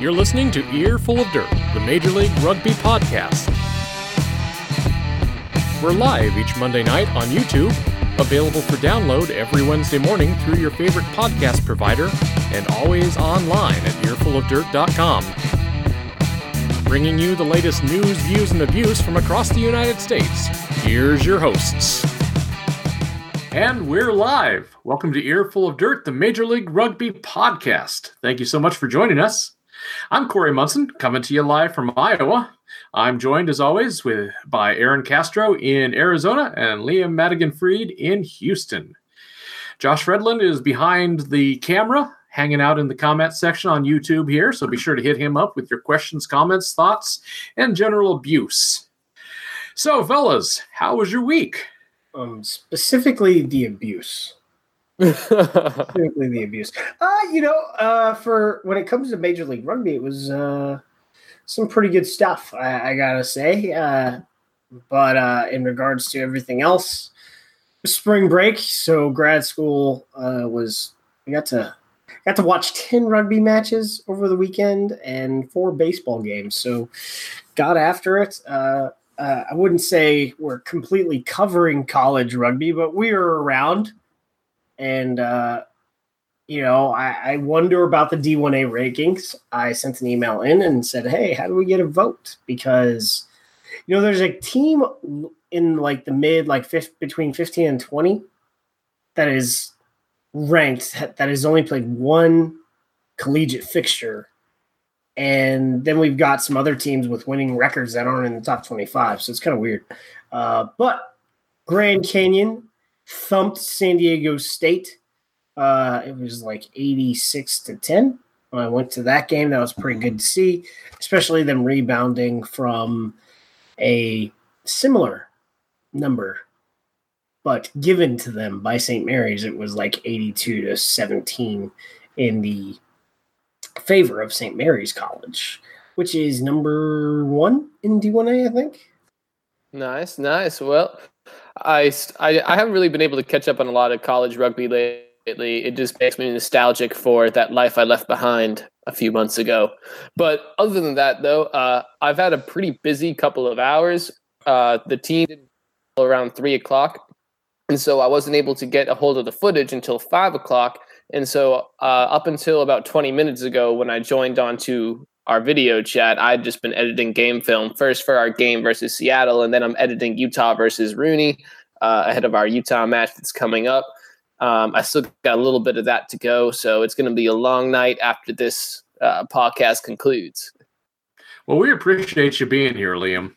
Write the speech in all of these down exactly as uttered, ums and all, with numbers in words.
You're listening to Ear Full of Dirt, the Major League Rugby podcast. We're live each Monday night on YouTube, available for download every Wednesday morning through your favorite podcast provider, and always online at ear full of dirt dot com. Bringing you the latest news, views, and abuse from across the United States. Here's your hosts. And we're live. Welcome to Ear Full of Dirt, the Major League Rugby podcast. Thank you so much for joining us. I'm Corey Munson, coming to you live from Iowa. I'm joined, as always, with by Aaron Castro in Arizona and Liam Madigan Fried in Houston. Josh Redland is behind the camera, hanging out in the comment section on YouTube here, so be sure to hit him up with your questions, comments, thoughts, and general abuse. So, fellas, how was your week? Um, specifically the abuse. Specifically the abuse. Uh, you know, uh, for when it comes to Major League Rugby, it was uh, some pretty good stuff, I, I gotta say. Uh, but uh, in regards to everything else, spring break, so grad school uh, was, I got to got to watch ten rugby matches over the weekend and four baseball games, so got after it. Uh, uh, I wouldn't say we're completely covering college rugby, but we were around. And, uh, you know, I, I wonder about the D one A rankings. I sent an email in and said, hey, how do we get a vote? Because, you know, there's a team in, like, the mid, like, fifth, between fifteen and twenty that is ranked, that has only played one collegiate fixture. And then we've got some other teams with winning records that aren't in the top twenty-five. So it's kind of weird. Uh, but Grand Canyon thumped San Diego State. Uh, it was like eighty-six to ten. When I went to that game, that was pretty good to see, especially them rebounding from a similar number, but given to them by Saint Mary's. It was like eighty-two to seventeen in the favor of Saint Mary's College, which is number one in D one A, I think. Nice, nice. Well, I, I, I haven't really been able to catch up on a lot of college rugby lately. It just makes me nostalgic for that life I left behind a few months ago. But other than that, though, uh, I've had a pretty busy couple of hours. Uh, the team did around three o'clock, and so I wasn't able to get a hold of the footage until five o'clock. And so uh, up until about twenty minutes ago when I joined on to our video chat, I'd just been editing game film first for our game versus Seattle, and then I'm editing Utah versus Rooney uh, ahead of our Utah match that's coming up. Um, I still got a little bit of that to go, so it's going to be a long night after this uh, podcast concludes. Well, we appreciate you being here, Liam.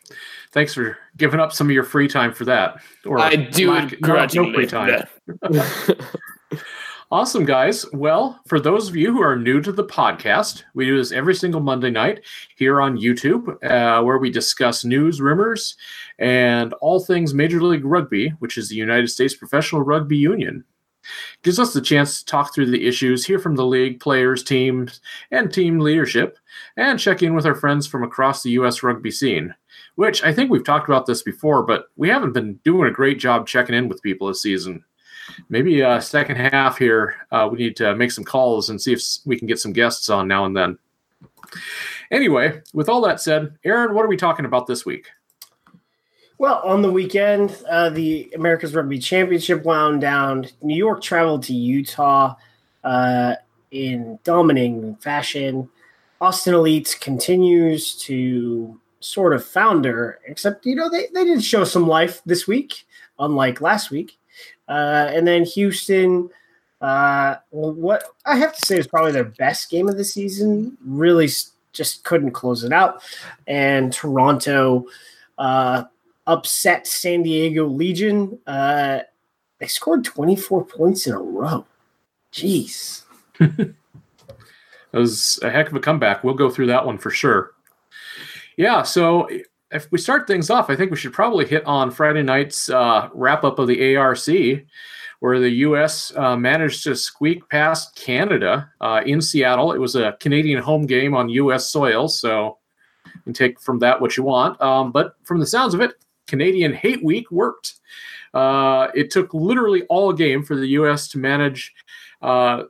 Thanks for giving up some of your free time for that. Or I do lack, grudgingly. No free time. Awesome, guys. Well, for those of you who are new to the podcast, we do this every single Monday night here on YouTube, uh, where we discuss news, rumors, and all things Major League Rugby, which is the United States Professional Rugby Union. It gives us the chance to talk through the issues, hear from the league, players, teams, and team leadership, and check in with our friends from across the U S rugby scene, which I think we've talked about this before, but we haven't been doing a great job checking in with people this season. Maybe uh, second half here, uh, we need to make some calls and see if we can get some guests on now and then. Anyway, with all that said, Aaron, what are we talking about this week? Well, on the weekend, uh, the America's Rugby Championship wound down. New York traveled to Utah uh, in dominating fashion. Austin Elite continues to sort of founder, except, you know, they, they did show some life this week, unlike last week. Uh, and then Houston, uh, what I have to say is probably their best game of the season, really just couldn't close it out. And Toronto uh, upset San Diego Legion. Uh, they scored twenty-four points in a row. Jeez. That was a heck of a comeback. We'll go through that one for sure. Yeah, so if we start things off, I think we should probably hit on Friday night's uh, wrap-up of the A R C, where the U S uh, managed to squeak past Canada uh, in Seattle. It was a Canadian home game on U S soil, so you can take from that what you want. Um, but from the sounds of it, Canadian Hate Week worked. Uh, it took literally all game for the U S to manage uh,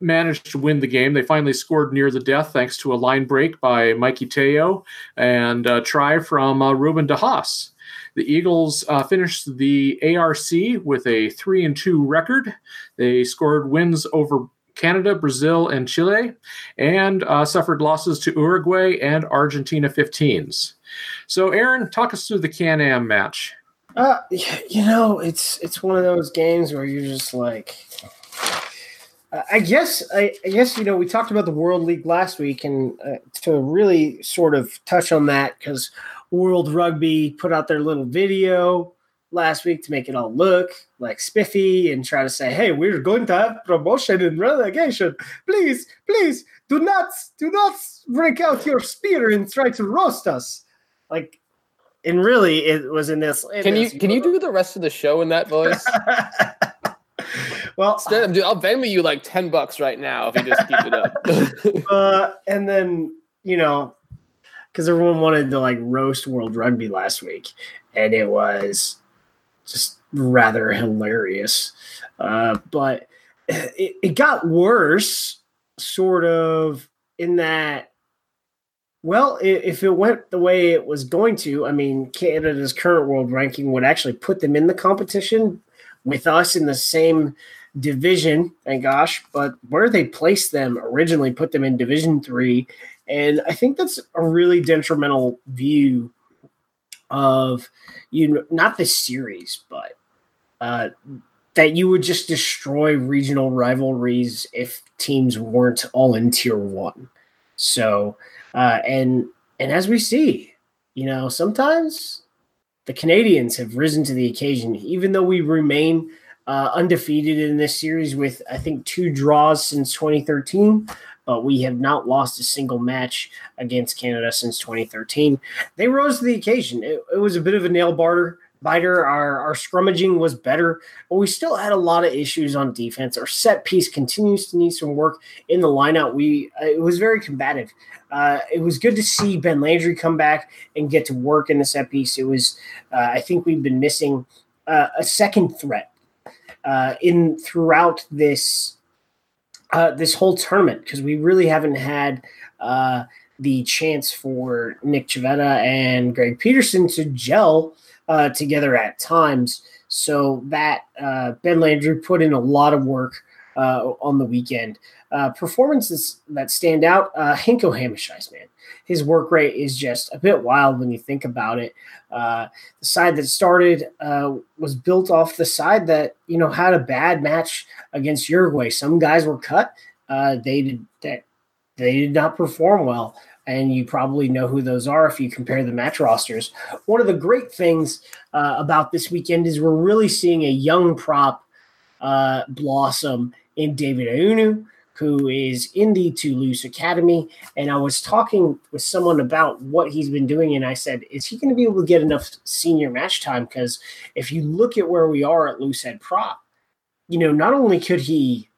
managed to win the game. They finally scored near the death thanks to a line break by Mikey Teo and a try from uh, Ruben De Haas. The Eagles uh, finished the A R C with a three and two record. They scored wins over Canada, Brazil, and Chile, and uh, suffered losses to Uruguay and Argentina fifteens. So, Aaron, talk us through the Can-Am match. Uh, you know, it's it's one of those games where you're just like, uh, I guess, I, I guess you know, we talked about the World League last week, and uh, to really sort of touch on that, because World Rugby put out their little video last week to make it all look like spiffy and try to say, hey, we're going to have promotion and relegation. Please, please do not, do not break out your spear and try to roast us. Like, and really it was in this. In can this you, can you do the rest of the show in that voice? Well, instead of, dude, I'll Venmo you like ten bucks right now if you just keep it up. uh, and then, you know, because everyone wanted to like roast World Rugby last week, and it was just rather hilarious. Uh, but it, it got worse, sort of, in that, well, if it went the way it was going to, I mean, Canada's current world ranking would actually put them in the competition with us in the same division, and gosh, but where they placed them originally put them in Division Three, and I think that's a really detrimental view of, you know, not the series, but uh, that you would just destroy regional rivalries if teams weren't all in Tier One. So, uh, and and as we see, you know, sometimes the Canadians have risen to the occasion, even though we remain Uh, undefeated in this series with, I think, two draws since twenty thirteen, but we have not lost a single match against Canada since twenty thirteen. They rose to the occasion. It, it was a bit of a nail biter. Biter. Our, our scrummaging was better, but we still had a lot of issues on defense. Our set piece continues to need some work in the lineout. We uh, it was very combative. Uh, it was good to see Ben Landry come back and get to work in the set piece. It was, uh, I think, we've been missing uh, a second threat Uh, in throughout this uh, this whole tournament, because we really haven't had uh, the chance for Nick Chavetta and Greg Peterson to gel uh, together at times. So that uh, Ben Landry put in a lot of work uh, on the weekend. Uh, performances that stand out, uh, Hinko Hamishais, man. His work rate is just a bit wild when you think about it. Uh, the side that started uh, was built off the side that, you know, had a bad match against Uruguay. Some guys were cut. Uh, they did that. They did not perform well. And you probably know who those are if you compare the match rosters. One of the great things uh, about this weekend is we're really seeing a young prop uh, blossom in David Aunu, who is in the Toulouse Academy. And I was talking with someone about what he's been doing, and I said, is he going to be able to get enough senior match time? Because if you look at where we are at loosehead prop, you know, not only could he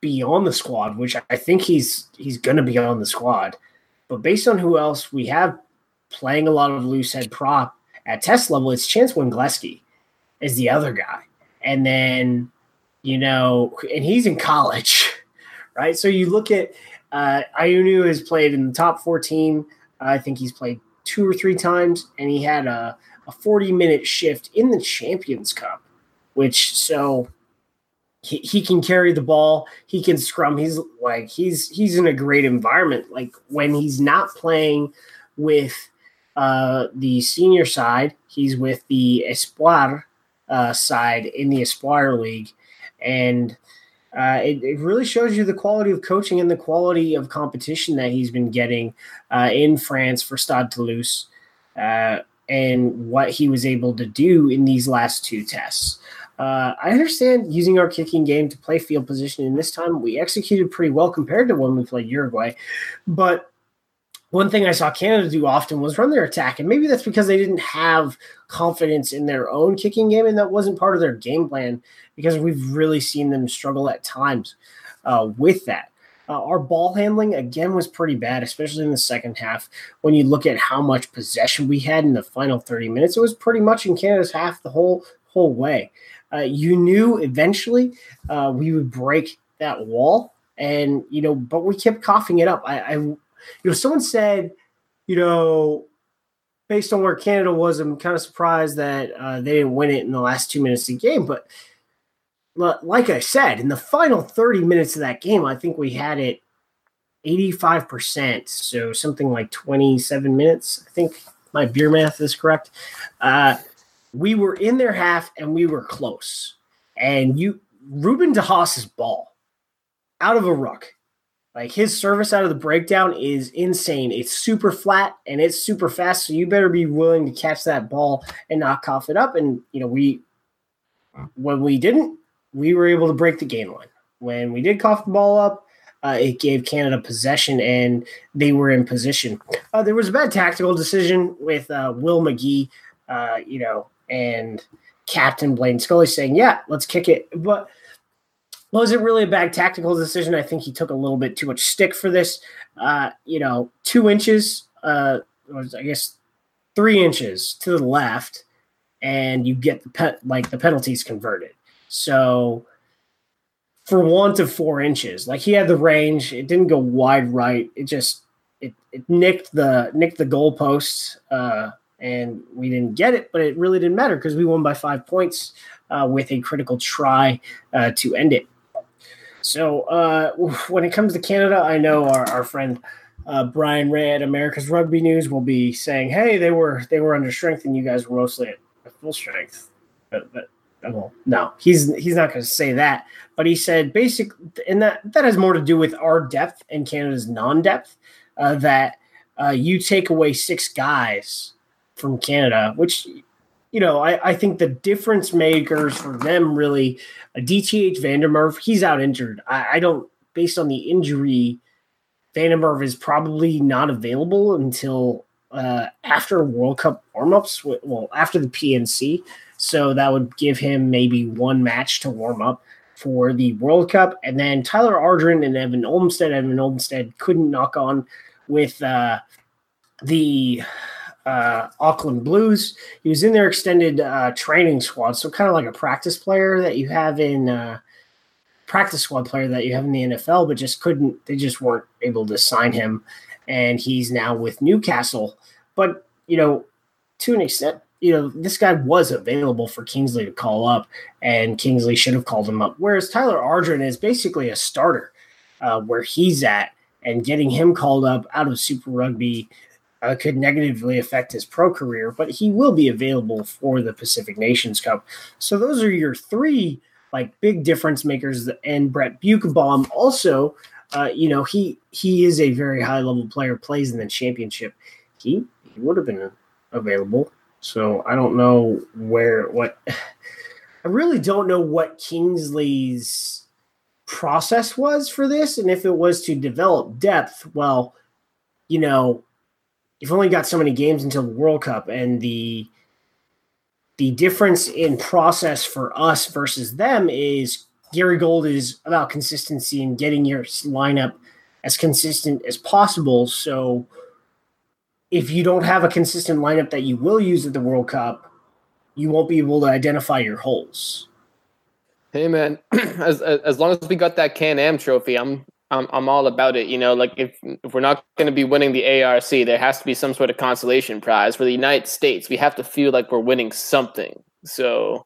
be on the squad, which I think he's he's going to be on the squad, but based on who else we have playing a lot of loosehead prop at test level, it's Chance Wingleski is the other guy. And then, you know, and he's in college. Right, so you look at uh, Ionu has played in the top four team. Uh, I think he's played two or three times, and he had a forty-minute shift in the Champions Cup, which so he, he can carry the ball, he can scrum. He's like he's he's in a great environment. Like when he's not playing with uh, the senior side, he's with the Espoir uh, side in the Espoir League, and Uh, it, it really shows you the quality of coaching and the quality of competition that he's been getting uh, in France for Stade Toulouse uh, and what he was able to do in these last two tests. Uh, I understand using our kicking game to play field position, and this time we executed pretty well compared to when we played Uruguay. But one thing I saw Canada do often was run their attack, and maybe that's because they didn't have confidence in their own kicking game, and that wasn't part of their game plan, because we've really seen them struggle at times uh, with that. Uh, our ball handling, again, was pretty bad, especially in the second half. When you look at how much possession we had in the final thirty minutes, it was pretty much in Canada's half the whole whole way. Uh, you knew eventually uh, we would break that wall And, you know, but we kept coughing it up. I, I you know, someone said, you know, based on where Canada was, I'm kind of surprised that uh, they didn't win it in the last two minutes of the game. But like I said, in the final thirty minutes of that game, I think we had it eighty-five percent. So something like twenty-seven minutes. I think my beer math is correct. Uh, we were in their half and we were close. And you, Ruben de Haas's ball out of a ruck. Like, his service out of the breakdown is insane. It's super flat and it's super fast. So you better be willing to catch that ball and not cough it up. And, you know, we, when we didn't, we were able to break the game line. When we did cough the ball up, uh, it gave Canada possession and they were in position. Uh, there was a bad tactical decision with uh, Will McGee, uh, you know, and Captain Blaine Scully saying, yeah, let's kick it. But wasn't really a bad tactical decision. I think he took a little bit too much stick for this. Uh, you know, two inches, uh, or I guess three inches to the left, and you get the pe- like the penalties converted. So for want of four inches, like, he had the range. It didn't go wide right. It just it, it nicked the nicked the goalpost, uh, and we didn't get it. But it really didn't matter because we won by five points uh, with a critical try uh, to end it. So uh, when it comes to Canada, I know our, our friend uh, Brian Ray at America's Rugby News will be saying, hey, they were they were under strength and you guys were mostly at full strength. But, but well, no, he's he's not going to say that. But he said basically, and that, that has more to do with our depth and Canada's non-depth, uh, that uh, you take away six guys from Canada, which – you know, I, I think the difference makers for them really, uh, D T H van der Merwe, he's out injured. I, I don't, based on the injury, van der Merwe is probably not available until uh, after World Cup warmups. Well, after the P N C, so that would give him maybe one match to warm up for the World Cup. And then Tyler Ardron and Evan Olmstead. Evan Olmstead couldn't knock on with uh, the. Uh, Auckland Blues. He was in their extended uh, training squad, so kind of like a practice player that you have in uh, practice squad player that you have in the N F L, but just couldn't. They just weren't able to sign him, and he's now with Newcastle. But you know, to an extent, you know, this guy was available for Kingsley to call up, and Kingsley should have called him up. Whereas Tyler Ardron is basically a starter uh, where he's at, and getting him called up out of Super Rugby Uh, could negatively affect his pro career, but he will be available for the Pacific Nations Cup. So those are your three like big difference makers. And Brett Buekebaum also, uh, you know, he he is a very high level player, plays in the championship. He he would have been available. So I don't know where what I really don't know what Kingsley's process was for this, and if it was to develop depth. Well, you know, you've only got so many games until the World Cup, and the the difference in process for us versus them is Gary Gold is about consistency and getting your lineup as consistent as possible. So if you don't have a consistent lineup that you will use at the World Cup, you won't be able to identify your holes. Hey man, as as long as we got that Can-Am trophy, I'm I'm, I'm all about it. You know, like if, if we're not going to be winning the A R C, there has to be some sort of consolation prize for the United States. We have to feel like we're winning something. So,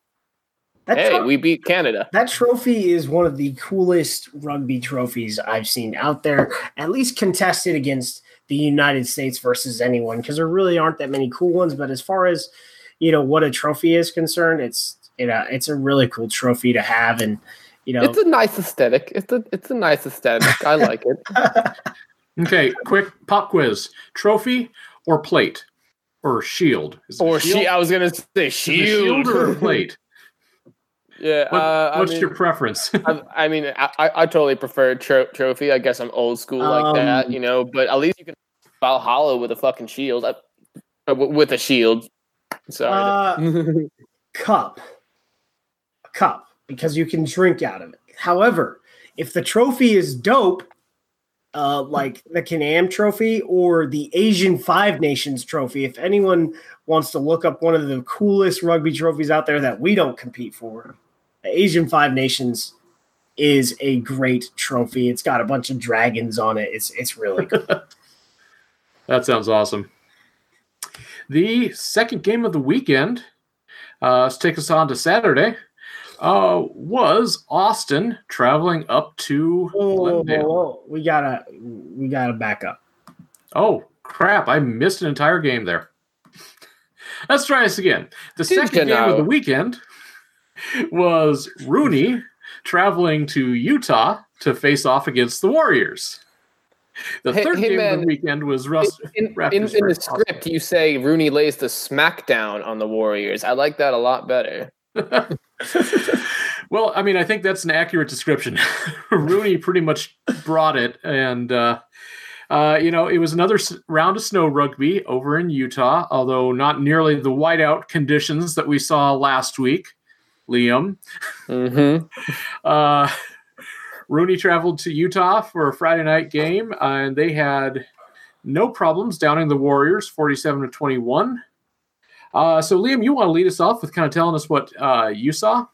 that hey, tro- we beat Canada. That trophy is one of the coolest rugby trophies I've seen out there, at least contested against the United States versus anyone, because there really aren't that many cool ones. But as far as, you know, what a trophy is concerned, it's, you know, it's a really cool trophy to have. And, you know, it's a nice aesthetic. It's a it's a nice aesthetic. I like it. Okay, quick pop quiz: trophy or plate or shield? Is or shield? She, I was gonna say shield, shield or plate. Yeah, what, uh, what's I mean, your preference? I, I mean, I, I totally prefer tro- trophy. I guess I'm old school like um, that, you know. But at least you can Valhalla with a fucking shield, I, with a shield. Sorry, uh, cup, a cup. Because you can drink out of it. However, if the trophy is dope, uh, like the Can-Am trophy or the Asian Five Nations trophy, if anyone wants to look up one of the coolest rugby trophies out there that we don't compete for, the Asian Five Nations is a great trophy. It's got a bunch of dragons on it. It's it's really cool. That sounds awesome. The second game of the weekend, uh, let's take us on to Saturday, uh, was Austin traveling up to whoa, Glendale. Whoa, whoa. We gotta we gotta back up. Oh crap! I missed an entire game there. Let's try this again. The Did second game know. of the weekend was Rooney traveling to Utah to face off against the Warriors. The hey, third hey game man, of the weekend was Rust. In, in, in, in the Austin. script, you say Rooney lays the smackdown on the Warriors. I like that a lot better. Well, I mean, I think that's an accurate description. Rooney pretty much brought it, and uh, uh, you know, it was another round of snow rugby over in Utah, although not nearly the whiteout conditions that we saw last week. Liam. Mm-hmm. uh, Rooney traveled to Utah for a Friday night game, uh, and they had no problems downing the Warriors, forty-seven to twenty-one. Uh, so, Liam, you want to lead us off with kind of telling us what uh, you saw?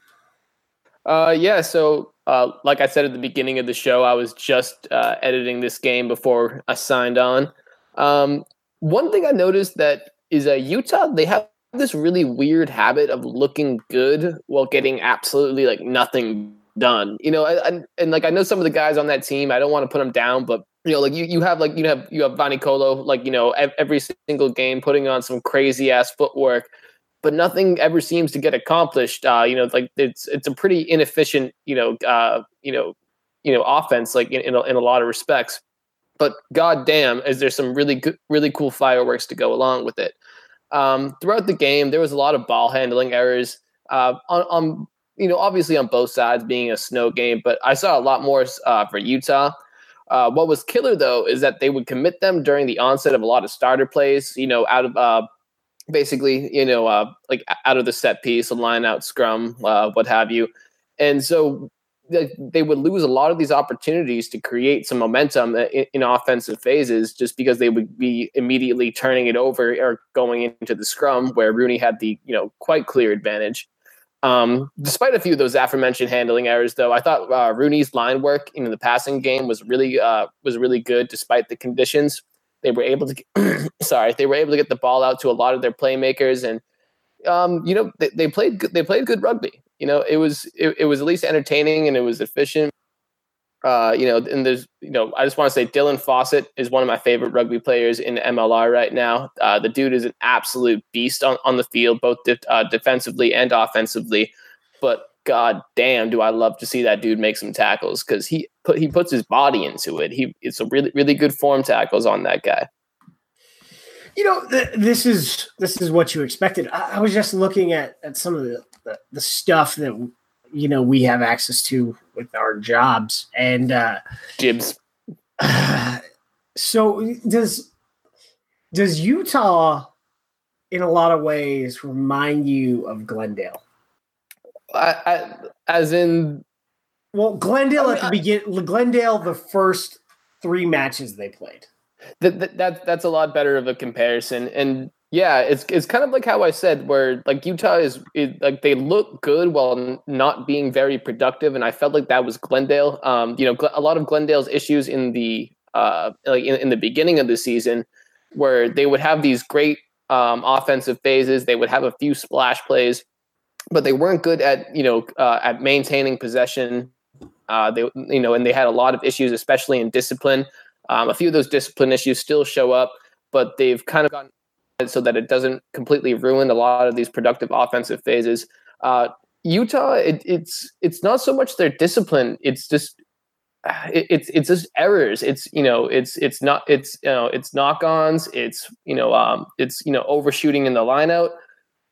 Uh, yeah, so uh, like I said at the beginning of the show, I was just uh, editing this game before I signed on. Um, one thing I noticed that is uh, Utah, they have this really weird habit of looking good while getting absolutely like nothing done, you know, I, I, and like I know some of the guys on that team, I don't want to put them down, but you know, like you, you have like you have you have Vanicolo, like, you know, every single game putting on some crazy ass footwork, but nothing ever seems to get accomplished. Uh, you know, like it's it's a pretty inefficient, you know, uh, you know, you know, offense, like in in a, in a lot of respects. But goddamn, is there some really good, really cool fireworks to go along with it. Um, throughout the game, there was a lot of ball handling errors uh, on, on, you know, obviously on both sides being a snow game, but I saw a lot more uh, for Utah. Uh, what was killer, though, is that they would commit them during the onset of a lot of starter plays, you know, out of uh, basically, you know, uh, like out of the set piece, a line out scrum, uh, what have you. And so they, they would lose a lot of these opportunities to create some momentum in, in offensive phases just because they would be immediately turning it over or going into the scrum where Rooney had the, you know, quite clear advantage. Um, despite a few of those aforementioned handling errors, though, I thought uh, Rooney's line work in the passing game was really uh, was really good despite the conditions. They were able to sorry, they were able to get the ball out to a lot of their playmakers, and um, you know, they, they played they played good rugby. You know, it was it, it was at least entertaining and it was efficient. Uh, you know, and there's you know, I just want to say Dylan Fawcett is one of my favorite rugby players in M L R right now. Uh, the dude is an absolute beast on, on the field, both de- uh, defensively and offensively. But god damn, do I love to see that dude make some tackles because he put he puts his body into it. He it's a really really good form tackles on that guy. You know, th- this is this is what you expected. I, I was just looking at at some of the. The, the stuff that, you know, we have access to with our jobs and uh, jibs. Uh, so does, does Utah in a lot of ways remind you of Glendale? I, I, as in, well, Glendale I mean, at the beginning, Glendale, the first three matches they played. That, that, that that's a lot better of a comparison. And, yeah, it's it's kind of like how I said, where like Utah is, is like they look good while n- not being very productive, and I felt like that was Glendale. Um, you know, gl- a lot of Glendale's issues in the uh, like in, in the beginning of the season, where they would have these great um, offensive phases, they would have a few splash plays, but they weren't good at you know uh, at maintaining possession. Uh, they you know, and they had a lot of issues, especially in discipline. Um, a few of those discipline issues still show up, but they've kind of gotten so that it doesn't completely ruin a lot of these productive offensive phases. Uh, Utah, it, it's it's not so much their discipline; it's just it, it's it's just errors. It's you know it's it's not it's you know it's knock-ons. It's you know um it's you know overshooting in the lineout.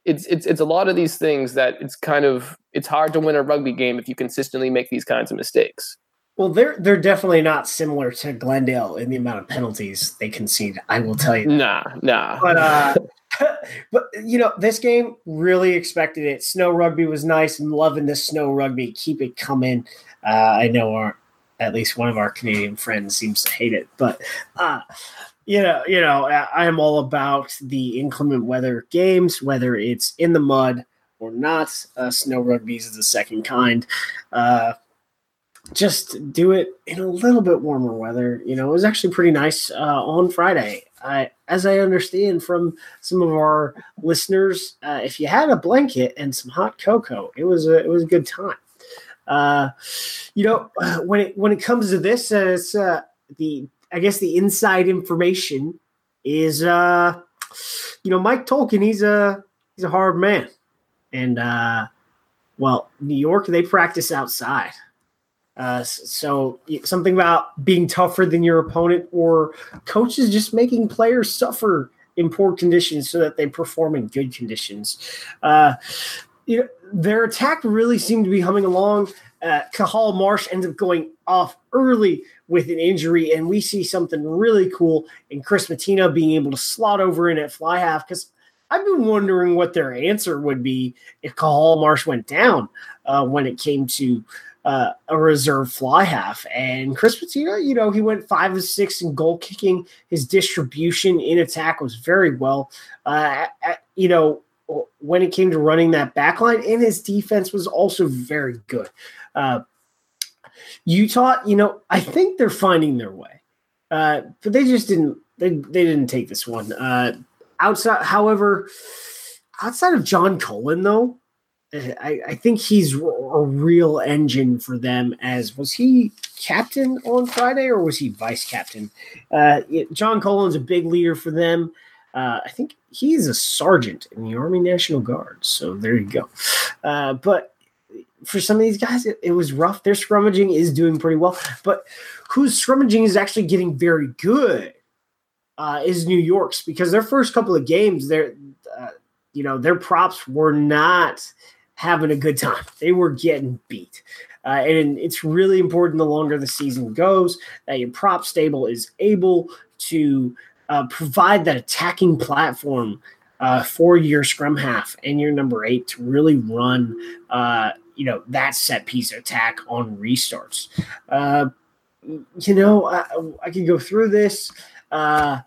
It's it's it's a lot of these things that it's kind of it's hard to win a rugby game if you consistently make these kinds of mistakes. Well, they're they're definitely not similar to Glendale in the amount of penalties they concede. I will tell you. Nah, nah. But uh, but you know, this game really expected it. Snow rugby was nice. I'm loving the snow rugby. Keep it coming. Uh, I know our at least one of our Canadian friends seems to hate it, but uh, you know, you know, I am all about the inclement weather games, whether it's in the mud or not. Uh, snow rugby is the second kind. Uh, just do it in a little bit warmer weather. You know, it was actually pretty nice uh, on Friday. I, as I understand from some of our listeners, uh, if you had a blanket and some hot cocoa, it was a, it was a good time. Uh, you know, when it, when it comes to this, uh, it's, uh, the, I guess the inside information is, uh, you know, Mike Tolkien, he's a, he's a hard man. And, uh, well, New York, they practice outside. Uh, so something about being tougher than your opponent, or coaches just making players suffer in poor conditions so that they perform in good conditions. Uh, you know, their attack really seemed to be humming along. Uh, Cajal Marsh ends up going off early with an injury, and we see something really cool in Chris Matino being able to slot over in at fly half, because I've been wondering what their answer would be if Cajal Marsh went down uh, when it came to uh, a reserve fly half. And Chris Patino, you know, he went five of six in goal kicking. His distribution in attack was very well, uh, at, you know, when it came to running that back line, and his defense was also very good. Uh, Utah, you know, I think they're finding their way, uh, but they just didn't, they, they didn't take this one. Uh, Outside, however, outside of John Cullen, though, I, I think he's a real engine for them. As was he captain on Friday, or was he vice captain? Uh, John Cullen's a big leader for them. Uh, I think he's a sergeant in the Army National Guard. So there you go. Uh, but for some of these guys, it, it was rough. Their scrummaging is doing pretty well, but whose scrummaging is actually getting very good Uh, is New York's, because their first couple of games, their, uh, you know, their props were not having a good time. They were getting beat. Uh, and it's really important the longer the season goes that your prop stable is able to uh, provide that attacking platform uh, for your scrum half and your number eight to really run, uh, you know, that set piece attack on restarts. Uh, you know, I, I can go through this. Uh,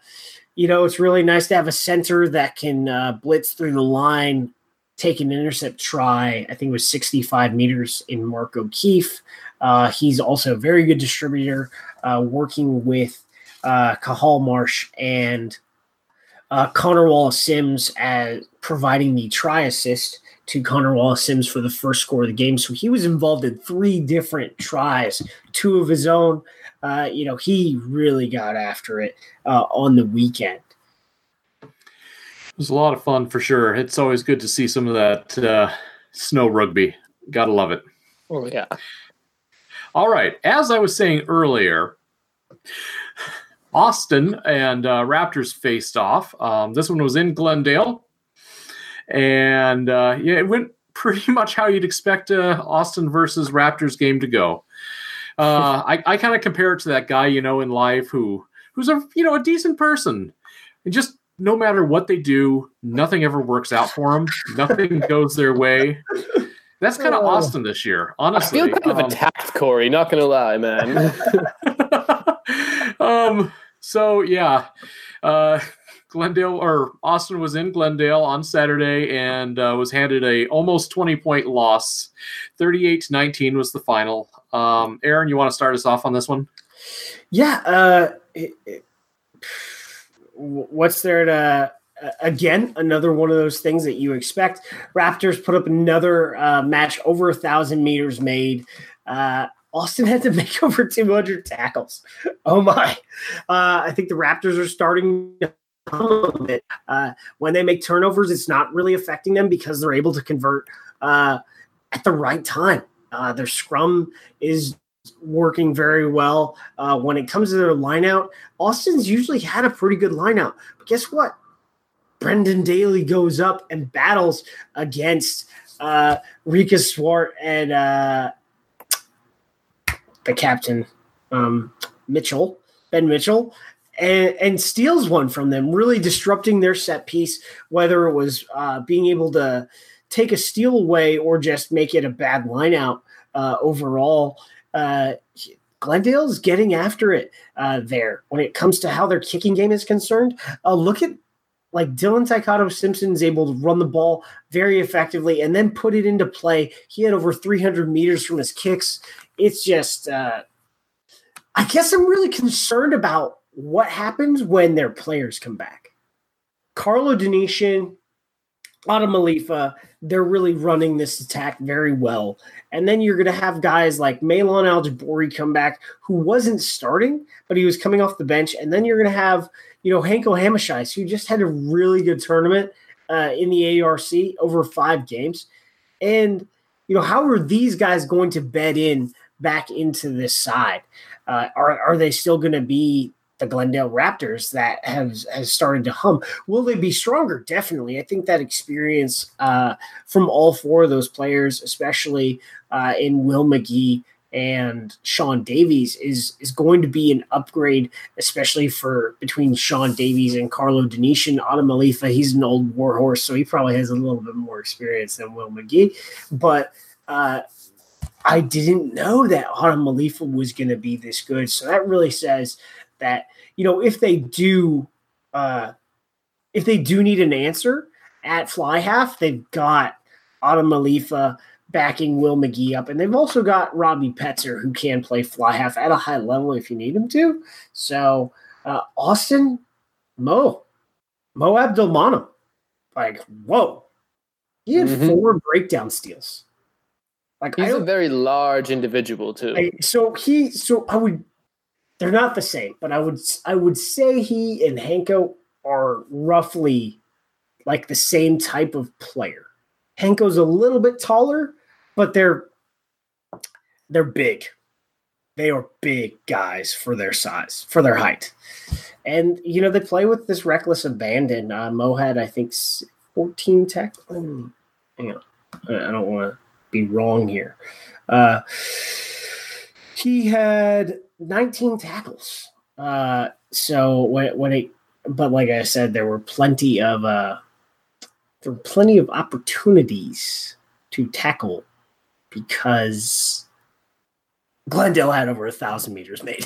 you know, it's really nice to have a center that can uh, blitz through the line, take an intercept try. I think it was sixty-five meters in Mark O'Keefe. Uh, he's also a very good distributor, uh, working with uh, Cajal Marsh and uh, Connor Wallace-Sims as providing the try assist to Connor Wallace-Sims for the first score of the game. So he was involved in three different tries, two of his own. Uh, you know, he really got after it uh, on the weekend. It was a lot of fun for sure. It's always good to see some of that uh, snow rugby. Gotta love it. Oh, yeah. All right. As I was saying earlier, Austin and uh, Raptors faced off. Um, this one was in Glendale. And uh, yeah, it went pretty much how you'd expect uh, Austin versus Raptors game to go. Uh, I, I kind of compare it to that guy, you know, in life who who's a, you know, a decent person, and just no matter what they do, nothing ever works out for them. Nothing goes their way. That's kind of oh. Austin this year, honestly. I feel kind um, of attacked, Corey. Not gonna lie, man. um. So yeah, uh, Glendale or Austin was in Glendale on Saturday and uh, was handed a almost twenty point loss. thirty-eight to nineteen was the final. Um, Aaron, you want to start us off on this one? Yeah. Uh, it, it, what's there to, uh, again, another one of those things that you expect. Raptors put up another uh, match over a thousand meters made. Uh, Austin had to make over two hundred tackles. Oh my. Uh, I think the Raptors are starting to hum it. Uh, when they make turnovers, it's not really affecting them because they're able to convert uh, at the right time. Uh, their scrum is working very well. Uh, when it comes to their lineout, Austin's usually had a pretty good lineout. But guess what? Brendan Daly goes up and battles against uh, Rika Swart and uh, the captain, um, Mitchell, Ben Mitchell, and, and steals one from them, really disrupting their set piece, whether it was uh, being able to take a steal away or just make it a bad lineout uh, overall. Uh, Glendale's getting after it uh, there. When it comes to how their kicking game is concerned, uh, look at like Dylan Tykado Simpson's able to run the ball very effectively and then put it into play. He had over three hundred meters from his kicks it's just uh, I guess I'm really concerned about what happens when their players come back. Carlo Donation, Adam Malifa, they're really running this attack very well. And then you're going to have guys like Malon Al-Jabouri come back, who wasn't starting, but he was coming off the bench. And then you're going to have, you know, Hanko Hamishais, who just had a really good tournament uh, in the A R C over five games. And, you know, how are these guys going to bed in back into this side? Uh, are, are they still going to be the Glendale Raptors that has, has started to hum? Will they be stronger? Definitely. I think that experience uh, from all four of those players, especially uh, in Will McGee and Sean Davies, is is going to be an upgrade, especially for between Sean Davies and Carlo Donation. Adam Malifa, he's an old warhorse, so he probably has a little bit more experience than Will McGee. But uh, I didn't know that Adam Malifa was going to be this good. So that really says that, you know, if they do uh, if they do need an answer at fly half, they've got Adam Malifa backing Will McGee up. And they've also got Robbie Petzer, who can play fly half at a high level if you need him to. So uh, Austin, Mo, Mo Abdelmanem, like, whoa. He had mm-hmm. four breakdown steals. Like, He's a very large individual, too. I, so he, so I would, they're not the same, but I would, I would say he and Hanko are roughly like the same type of player. Hanko's a little bit taller, but they're they're big. They are big guys for their size, for their height. And, you know, they play with this reckless abandon. Uh, Mo had, I think, fourteen tackles. Oh, hang on. I don't want to be wrong here. Uh, he had nineteen tackles. Uh, so when, when it – but like I said, there were plenty of uh, – There were plenty of opportunities to tackle because Glendale had over a thousand meters made.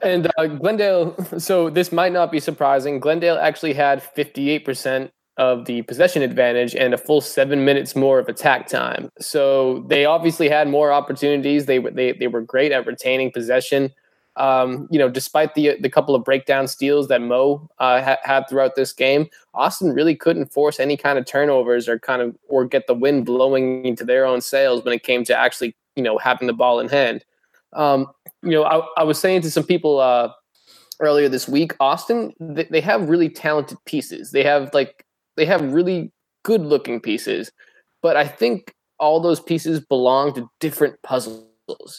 and uh, Glendale, so this might not be surprising. Glendale actually had fifty-eight percent of the possession advantage and a full seven minutes more of attack time. So they obviously had more opportunities. They they they were great at retaining possession. Um, you know, despite the the couple of breakdown steals that Mo uh, ha- had throughout this game, Austin really couldn't force any kind of turnovers or kind of or get the wind blowing into their own sails when it came to actually, you know, having the ball in hand. Um, you know, I, I was saying to some people uh, earlier this week, Austin, they, they have really talented pieces. They have like they have really good looking pieces, but I think all those pieces belong to different puzzles.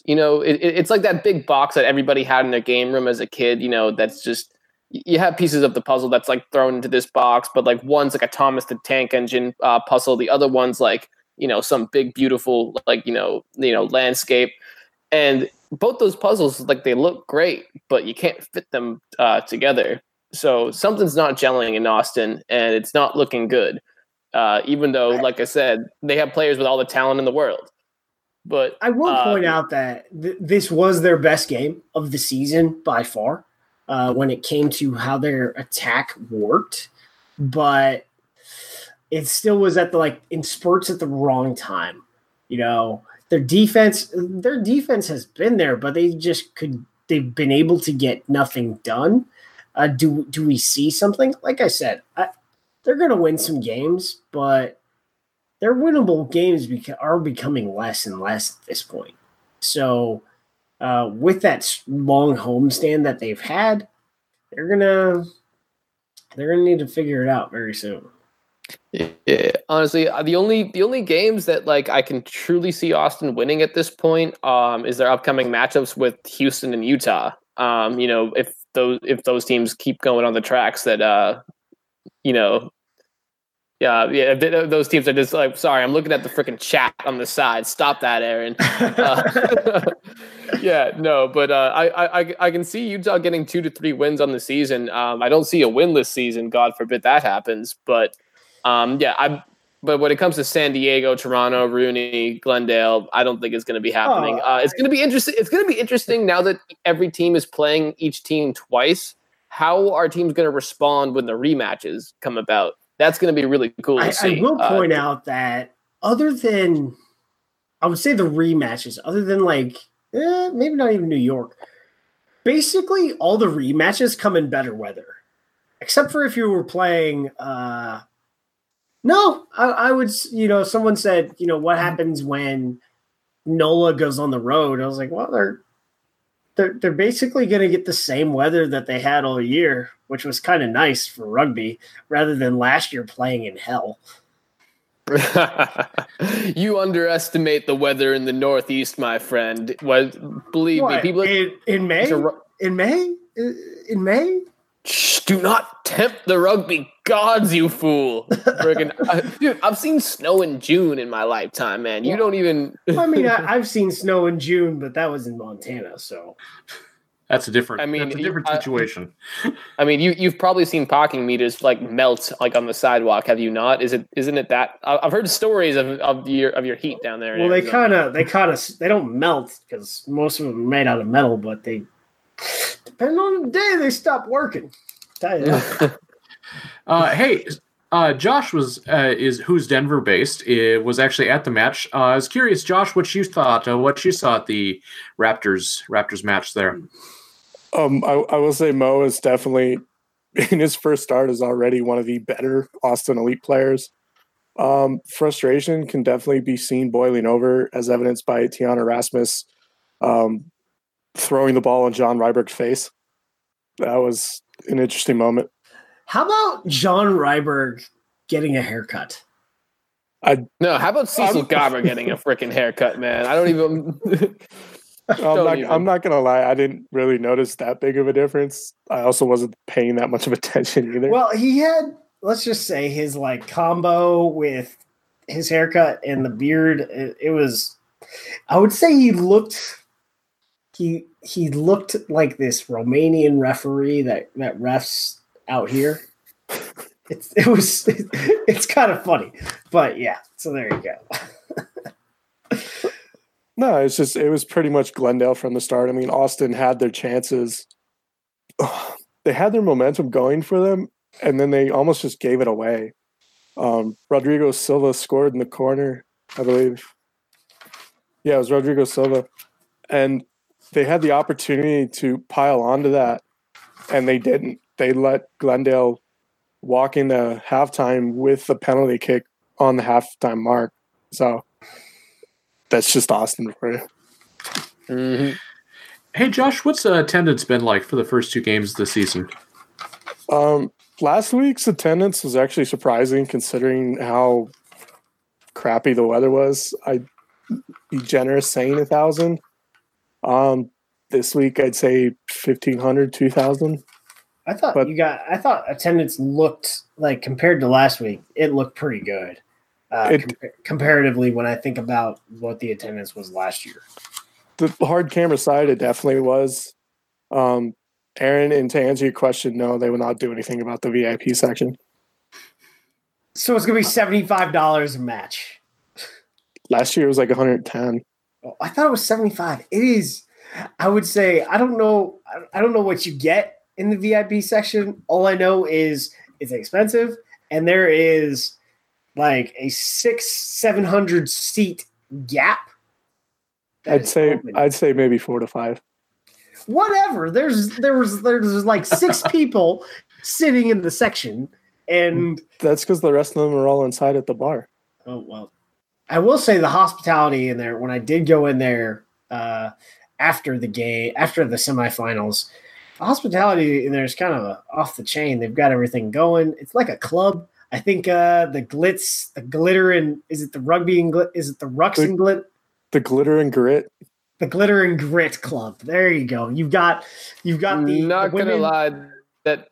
You know, it, it's like that big box that everybody had in their game room as a kid, you know, that's just, you have pieces of the puzzle that's like thrown into this box, but like one's like a Thomas the Tank Engine uh, puzzle. The other one's like, you know, some big, beautiful, like, you know, you know, landscape. And both those puzzles, like they look great, but you can't fit them uh, together. So something's not gelling in Austin and it's not looking good. Uh, even though, like I said, they have players with all the talent in the world. But I will point um, out that th- this was their best game of the season by far uh, when it came to how their attack worked, but it still was at the like in spurts at the wrong time. You know, their defense, their defense has been there, but they just could, they've been able to get nothing done. Uh, do, do we see something? Like I said, I, they're going to win some games, but their winnable games beca- are becoming less and less at this point. So uh, with that long homestand that they've had, they're gonna they're gonna need to figure it out very soon. Yeah, honestly, the only the only games that like I can truly see Austin winning at this point um, is their upcoming matchups with Houston and Utah. Um, you know, if those if those teams keep going on the tracks that uh, you know. Yeah, yeah. Those teams are just like, sorry, I'm looking at the freaking chat on the side. Stop that, Aaron. Uh, yeah, no, but uh, I, I, I can see Utah getting two to three wins on the season. Um, I don't see a winless season. God forbid that happens. But um, yeah, I. But when it comes to San Diego, Toronto, Rooney, Glendale, I don't think it's going to be happening. Oh, uh, it's going to be interesting. It's going to be interesting now that every team is playing each team twice. How are teams going to respond when the rematches come about? That's going to be really cool to I, see. I will point uh, out that other than I would say the rematches, other than like eh, maybe not even New York. Basically, all the rematches come in better weather, except for if you were playing. Uh, no, I, I would. You know, someone said, you know, what happens when NOLA goes on the road? I was like, well, they're they're they're basically going to get the same weather that they had all year, which was kind of nice for rugby, rather than last year playing in hell. You underestimate the weather in the Northeast, my friend. Was believe what? me, people in, in May, ru- in May, in May. Shh, do not tempt the rugby gods, you fool! Friggin', I, dude, I've seen snow in June in my lifetime, man. You yeah. don't even. I mean, I, I've seen snow in June, but that was in Montana, so. That's a different. I mean, that's a different I, situation. I mean, you you've probably seen parking meters like melt like on the sidewalk. Have you not? Is it isn't it that I've heard stories of, of your of your heat down there. In well, Arizona. they kind of they kind of they don't melt because most of them are made out of metal, but they depend on the day they stop working. Tell you. uh, hey. Uh, Josh was uh, is who's Denver based. It was actually at the match. Uh, I was curious, Josh, what you thought, uh, what you saw at the Raptors Raptors match there. Um, I, I will say Mo is definitely in his first start is already one of the better Austin Elite players. Um, frustration can definitely be seen boiling over, as evidenced by Tiana Rasmus um, throwing the ball in John Ryberg's face. That was an interesting moment. How about John Ryberg getting a haircut? I, no, how about Cecil Gabber getting a freaking haircut, man? I don't even. I'm, don't not, even. I'm not going to lie. I didn't really notice that big of a difference. I also wasn't paying that much of attention either. Well, he had, let's just say, his like combo with his haircut and the beard. It, it was, I would say he looked. He he looked like this Romanian referee that, that refs out here. It's it was it, it's kind of funny, but yeah. So there you go. No, it's just it was pretty much Glendale from the start. I mean, Austin had their chances. They had their momentum going for them, and then they almost just gave it away. Um, Rodrigo Silva scored in the corner, I believe. Yeah, it was Rodrigo Silva, and they had the opportunity to pile onto that, and they didn't. They let Glendale walk into halftime with the penalty kick on the halftime mark. So that's just Austin for you. Mm-hmm. Hey, Josh, what's uh, attendance been like for the first two games of the season? Um, last week's attendance was actually surprising considering how crappy the weather was. I'd be generous saying one thousand. Um, this week, I'd say fifteen hundred, two thousand. I thought but, you got. I thought attendance looked like compared to last week, it looked pretty good uh, it, com- comparatively. When I think about what the attendance was last year, the hard camera side, it definitely was. Um, Aaron, and to answer your question, no, they will not do anything about the V I P section. So it's gonna be seventy-five dollars a match. Last year it was like one hundred ten. Oh, I thought it was seventy-five. It is. I would say I don't know. I don't know what you get in the V I P section. All I know is it's expensive, and there is like a six, seven hundred seat gap. I'd say, open. I'd say maybe four to five. Whatever. There's there was there's like six people sitting in the section, and that's because the rest of them are all inside at the bar. Oh well, I will say the hospitality in there. When I did go in there uh, after the game, after the semifinals. Hospitality in there is kind of a, off the chain. They've got everything going. It's like a club. I think uh, the glitz, the glitter, and is it the rugby and glit? Is it the rucks the, and glit? The glitter and grit. The glitter and grit club. There you go. You've got, you've got the. I'm not the gonna lie, that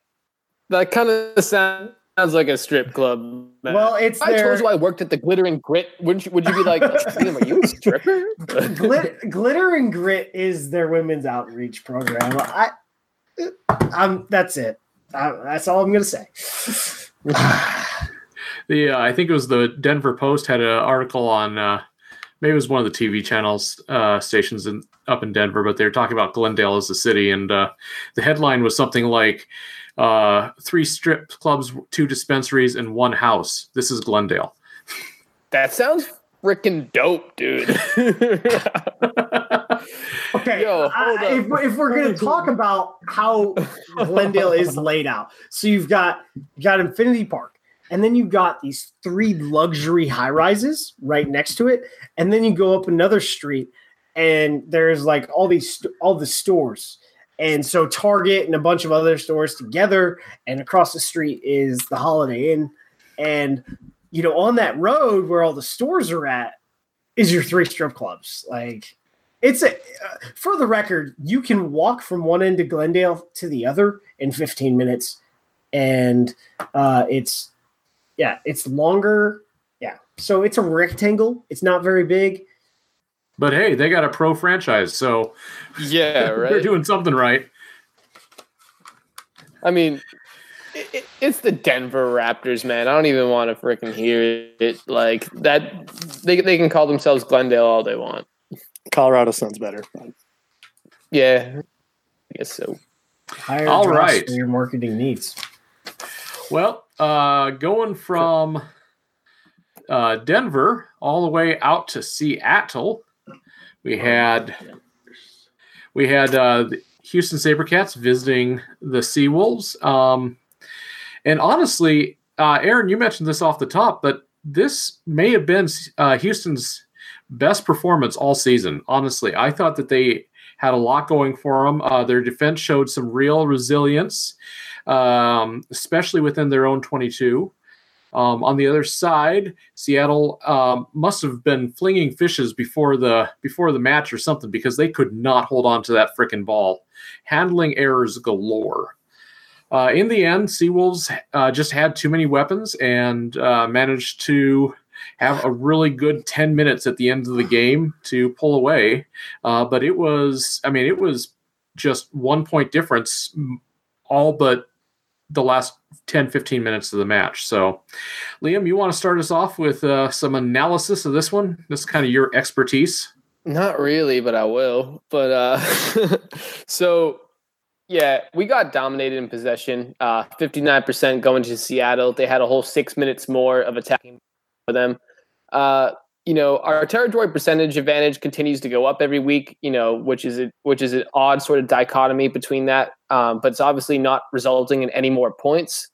that kind of sounds like a strip club. Man. Well, it's. If their... I told you I worked at the glitter and grit. Wouldn't you? Would you be like, are you a stripper? Glit, glitter and grit is their women's outreach program. I. I'm, that's it. I, that's all I'm going to say. Yeah, I think it was the Denver Post had an article on, uh, maybe it was one of the T V channels, uh, stations in, up in Denver, but they were talking about Glendale as a city, and uh, the headline was something like, uh, three strip clubs, two dispensaries, and one house. This is Glendale. That sounds freaking dope, dude. Okay, Yo, hold uh, if, if we're going to talk about how Glendale is laid out, so you've got you've got Infinity Park, and then you've got these three luxury high-rises right next to it, and then you go up another street, and there's like all these all the stores. And so Target and a bunch of other stores together, and across the street is the Holiday Inn. And, you know, on that road where all the stores are at is your three strip clubs. Like, it's a, uh, for the record, you can walk from one end of Glendale to the other in fifteen minutes. And uh, it's, yeah, it's longer. Yeah. So it's a rectangle. It's not very big. But hey, they got a pro franchise, so yeah, right. They're doing something right. I mean, it, it's the Denver Raptors, man. I don't even want to freaking hear it. Like that, they they can call themselves Glendale all they want. Colorado sounds better. Yeah, I guess so. Higher all right, for your marketing needs. Well, uh, going from uh, Denver all the way out to Seattle. We had we had uh, the Houston SaberCats visiting the Seawolves. Um, and honestly, uh, Aaron, you mentioned this off the top, but this may have been uh, Houston's best performance all season. Honestly, I thought that they had a lot going for them. Uh, their defense showed some real resilience, um, especially within their own twenty-two. Um, on the other side, Seattle um, must have been flinging fishes before the before the match or something, because they could not hold on to that frickin' ball. Handling errors galore. Uh, in the end, Seawolves uh, just had too many weapons and uh, managed to have a really good ten minutes at the end of the game to pull away. Uh, but it was, I mean, it was just one point difference, all but the last ten, fifteen minutes of the match. So, Liam, you want to start us off with uh, some analysis of this one? This is kind of your expertise. Not really, but I will. But uh, so, yeah, we got dominated in possession. Uh, fifty-nine percent going to Seattle. They had a whole six minutes more of attacking for them. Uh, you know, our territory percentage advantage continues to go up every week, you know, which is a, which is an odd sort of dichotomy between that. Um, but it's obviously not resulting in any more points.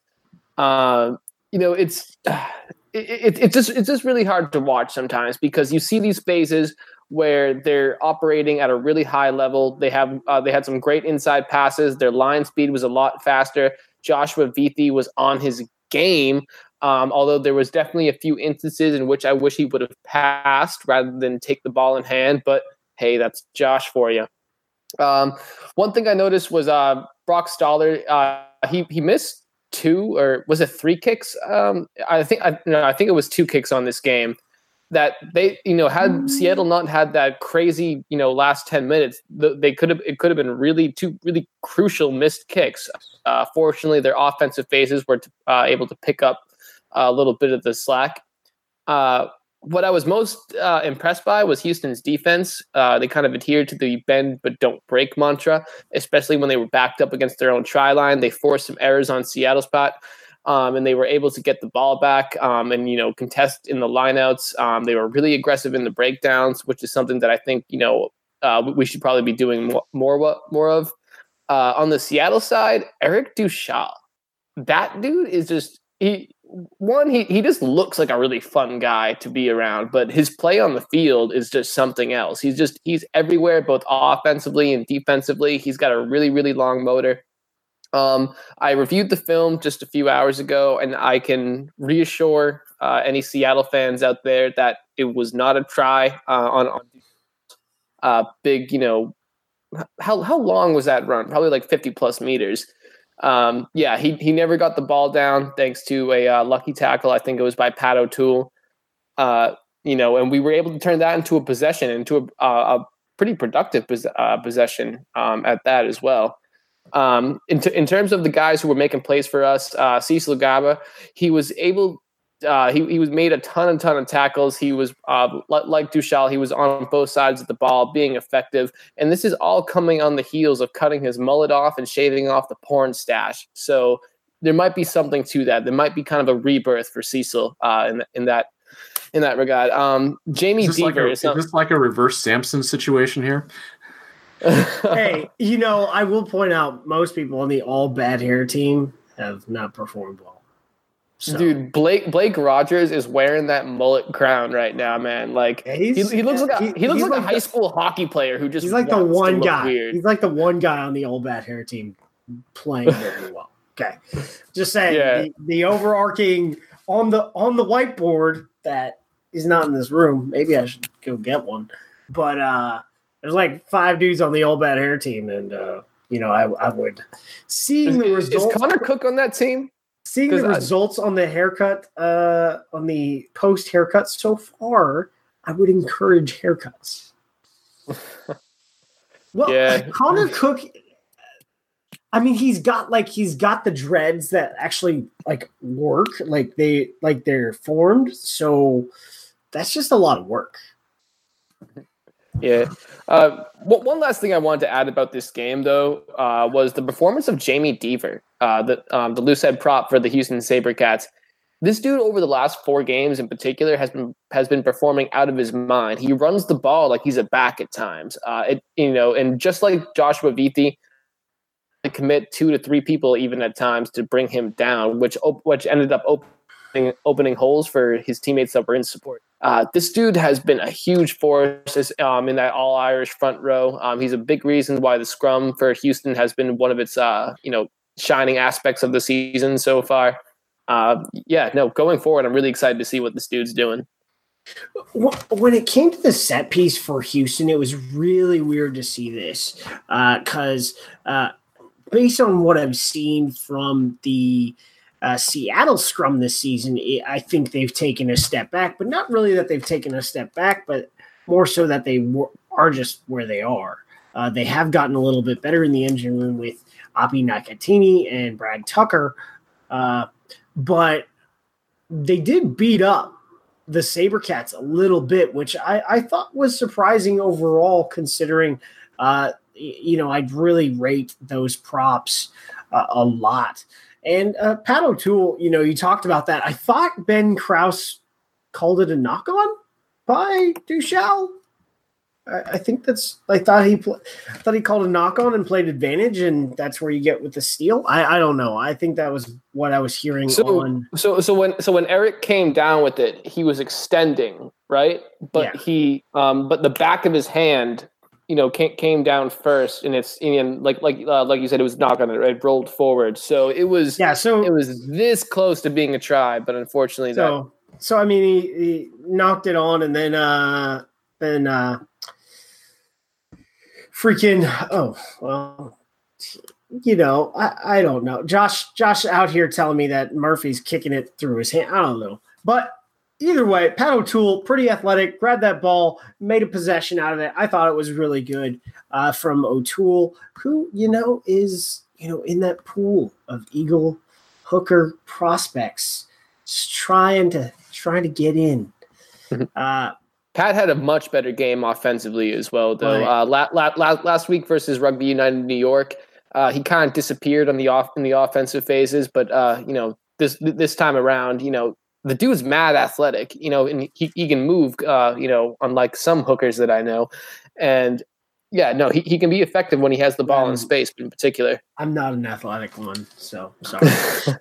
Um, you know, it's it, it, it's just it's just really hard to watch sometimes, because you see these phases where they're operating at a really high level. They have uh, they had some great inside passes. Their line speed was a lot faster. Joshua Vithi was on his game, um, although there was definitely a few instances in which I wish he would have passed rather than take the ball in hand. But hey, that's Josh for you. Um, one thing I noticed was uh, Brock Stoller. Uh, he he missed. two or was it three kicks? Um, I think I, no, I think it was two kicks on this game that they, you know, had Seattle not had that crazy, you know, last ten minutes, they could have, it could have been really two really crucial missed kicks. Uh, fortunately, their offensive phases were t- uh, able to pick up a little bit of the slack. Uh, what I was most uh, impressed by was Houston's defense. Uh, they kind of adhered to the bend but don't break mantra, especially when they were backed up against their own try line. They forced some errors on Seattle's part, um, and they were able to get the ball back um, and, you know, contest in the lineouts. Um, they were really aggressive in the breakdowns, which is something that I think, you know, uh, we should probably be doing more more, more of. Uh, on the Seattle side, Eric Duchat, that dude is just – he. One, he, he just looks like a really fun guy to be around, but his play on the field is just something else. He's just, he's everywhere, both offensively and defensively. He's got a really, really long motor. Um, I reviewed the film just a few hours ago, and I can reassure uh, any Seattle fans out there that it was not a try uh, on, on uh, big, you know, how, how long was that run? Probably like fifty plus meters. Um, yeah, he he never got the ball down thanks to a uh, lucky tackle. I think it was by Pat O'Toole. Uh, you know, and we were able to turn that into a possession, into a, uh, a pretty productive pos- uh, possession um, at that as well. Um, in, t- in terms of the guys who were making plays for us, uh, Cecil Gaba, he was able. Uh, he he was made a ton and ton of tackles. He was uh, like Duchal. He was on both sides of the ball, being effective. And this is all coming on the heels of cutting his mullet off and shaving off the porn stash. So there might be something to that. There might be kind of a rebirth for Cecil uh, in in that in that regard. Um, Jamie is Deaver. Like a, is not- this like a reverse Samson situation here? Hey, you know, I will point out most people on the all bad hair team have not performed well. So. Dude, Blake Blake Rogers is wearing that mullet crown right now, man. Like yeah, he, he looks like a, he, he looks like, like a high the, school hockey player who just he's like the one guy. Weird. He's like the one guy on the all bad hair team playing very well. Okay, just saying yeah. the, the overarching on the on the whiteboard that is not in this room. Maybe I should go get one, but. uh There's like five dudes on the old bad hair team, and uh, you know, I, I would seeing the results. Is Connor Cook on that team? Seeing the I, results on the haircut, uh, on the post haircut so far, I would encourage haircuts. Well, yeah. Connor Cook. I mean, he's got like he's got the dreads that actually like work, like they like they're formed. So that's just a lot of work. Yeah. Uh, one last thing I wanted to add about this game, though, uh, was the performance of Jamie Deaver, uh, the um, the loosehead prop for the Houston Sabercats. This dude, over the last four games in particular, has been has been performing out of his mind. He runs the ball like he's a back at times. Uh, it, you know, and just like Joshua Vithi, they commit two to three people even at times to bring him down, which op- which ended up opening opening holes for his teammates that were in support. Uh, this dude has been a huge force um, in that all-Irish front row. Um, he's a big reason why the scrum for Houston has been one of its, uh, you know, shining aspects of the season so far. Uh, yeah, no, going forward, I'm really excited to see what this dude's doing. When it came to the set piece for Houston, it was really weird to see this because uh, uh, based on what I've seen from the – Uh, Seattle scrum this season, I think they've taken a step back, but not really that they've taken a step back, but more so that they w- are just where they are. Uh, they have gotten a little bit better in the engine room with Api Nakatini and Brad Tucker, uh, but they did beat up the Sabercats a little bit, which I, I thought was surprising overall considering, uh, you know, I'd really rate those props uh, a lot. And uh, Pat O'Toole, you know, you talked about that. I thought Ben Krause called it a knock-on by Duchel. I, I think that's – I thought he pl- I thought he called a knock-on and played advantage, and that's where you get with the steal. I, I don't know. I think that was what I was hearing so, on – So so when so when Eric came down with it, he was extending, right? But yeah. he um, – but the back of his hand, you know, came, came down first, and it's and like like uh, like you said, it was knock on it, right? Rolled forward, so it was yeah. So it was this close to being a try, but unfortunately, so that... so I mean, he, he knocked it on, and then uh, then uh, freaking oh well, you know, I, I don't know, Josh Josh out here telling me that Murphy's kicking it through his hand. I don't know, but. Either way, Pat O'Toole, pretty athletic, grabbed that ball, made a possession out of it. I thought it was really good uh, from O'Toole, who, you know, is, you know, in that pool of Eagle hooker prospects, just trying to trying to get in. Uh, Pat had a much better game offensively as well, though. Right. Uh, la- la- la- last week versus Rugby United New York, uh, he kind of disappeared on the off- in the offensive phases, but, uh, you know, this this time around, you know, the dude's mad athletic, you know, and he, he can move, uh, you know, unlike some hookers that I know. And, yeah, no, he, he can be effective when he has the ball um, in space in particular. I'm not an athletic one, so sorry.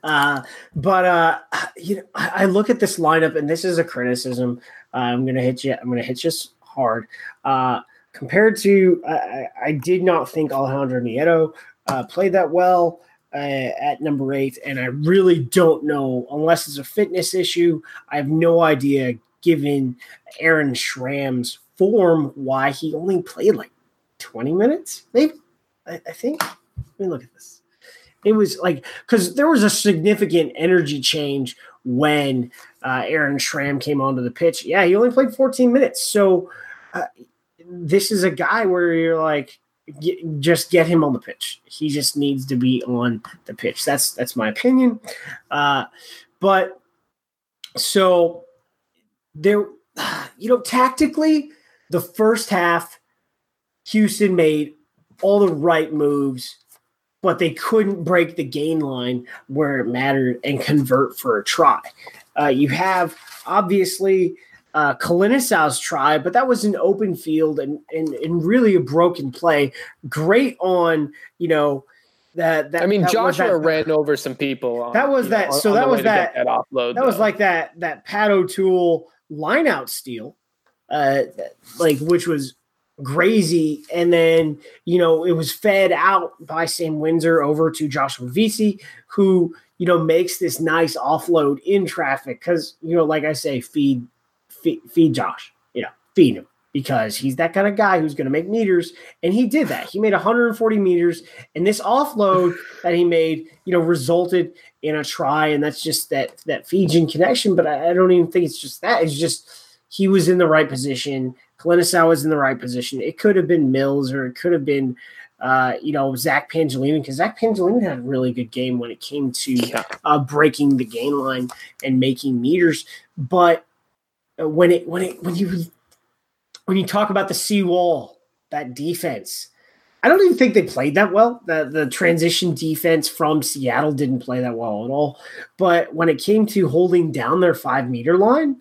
uh, but, uh, you know, I, I look at this lineup, and this is a criticism. Uh, I'm going to hit you. I'm going to hit you hard. Uh, compared to I, – I did not think Alejandro Nieto uh, played that well. Uh, at number eight, and I really don't know unless it's a fitness issue. I have no idea, given Aaron Schramm's form, why he only played like twenty minutes. Maybe I, I think. Let me look at this. It was like because there was a significant energy change when uh, Aaron Schramm came onto the pitch. Yeah, he only played fourteen minutes. So uh, this is a guy where you're like. Get, just get him on the pitch. He just needs to be on the pitch. That's that's my opinion. Uh, but so there, you know, tactically, the first half, Houston made all the right moves, but they couldn't break the gain line where it mattered and convert for a try. Uh, you have obviously uh, Kalinisau's try, but that was an open field and, and, and really a broken play. Great on, you know, that, that I mean, that Joshua that, ran over some people. On, that was that. Know, so on, that on was that, that, offload, that was like that, that Pat O'Toole line out steal, uh, like, which was crazy. And then, you know, it was fed out by Sam Windsor over to Joshua Vesey, who, you know, makes this nice offload in traffic. Cause, you know, like I say, feed, feed, feed Josh, you know, feed him, because he's that kind of guy who's going to make meters. And he did that. He made one hundred forty meters, and this offload that he made, you know, resulted in a try. And that's just that, that Fijian connection. But I, I don't even think it's just that. It's just, he was in the right position. Kalinisau was in the right position. It could have been Mills, or it could have been, uh, you know, Zach Pangilinan, because Zach Pangilinan had a really good game when it came to uh, breaking the gain line and making meters. But when it when it when you when you talk about the seawall, that defense, I don't even think they played that well. The the transition defense from Seattle didn't play that well at all. But when it came to holding down their five meter line,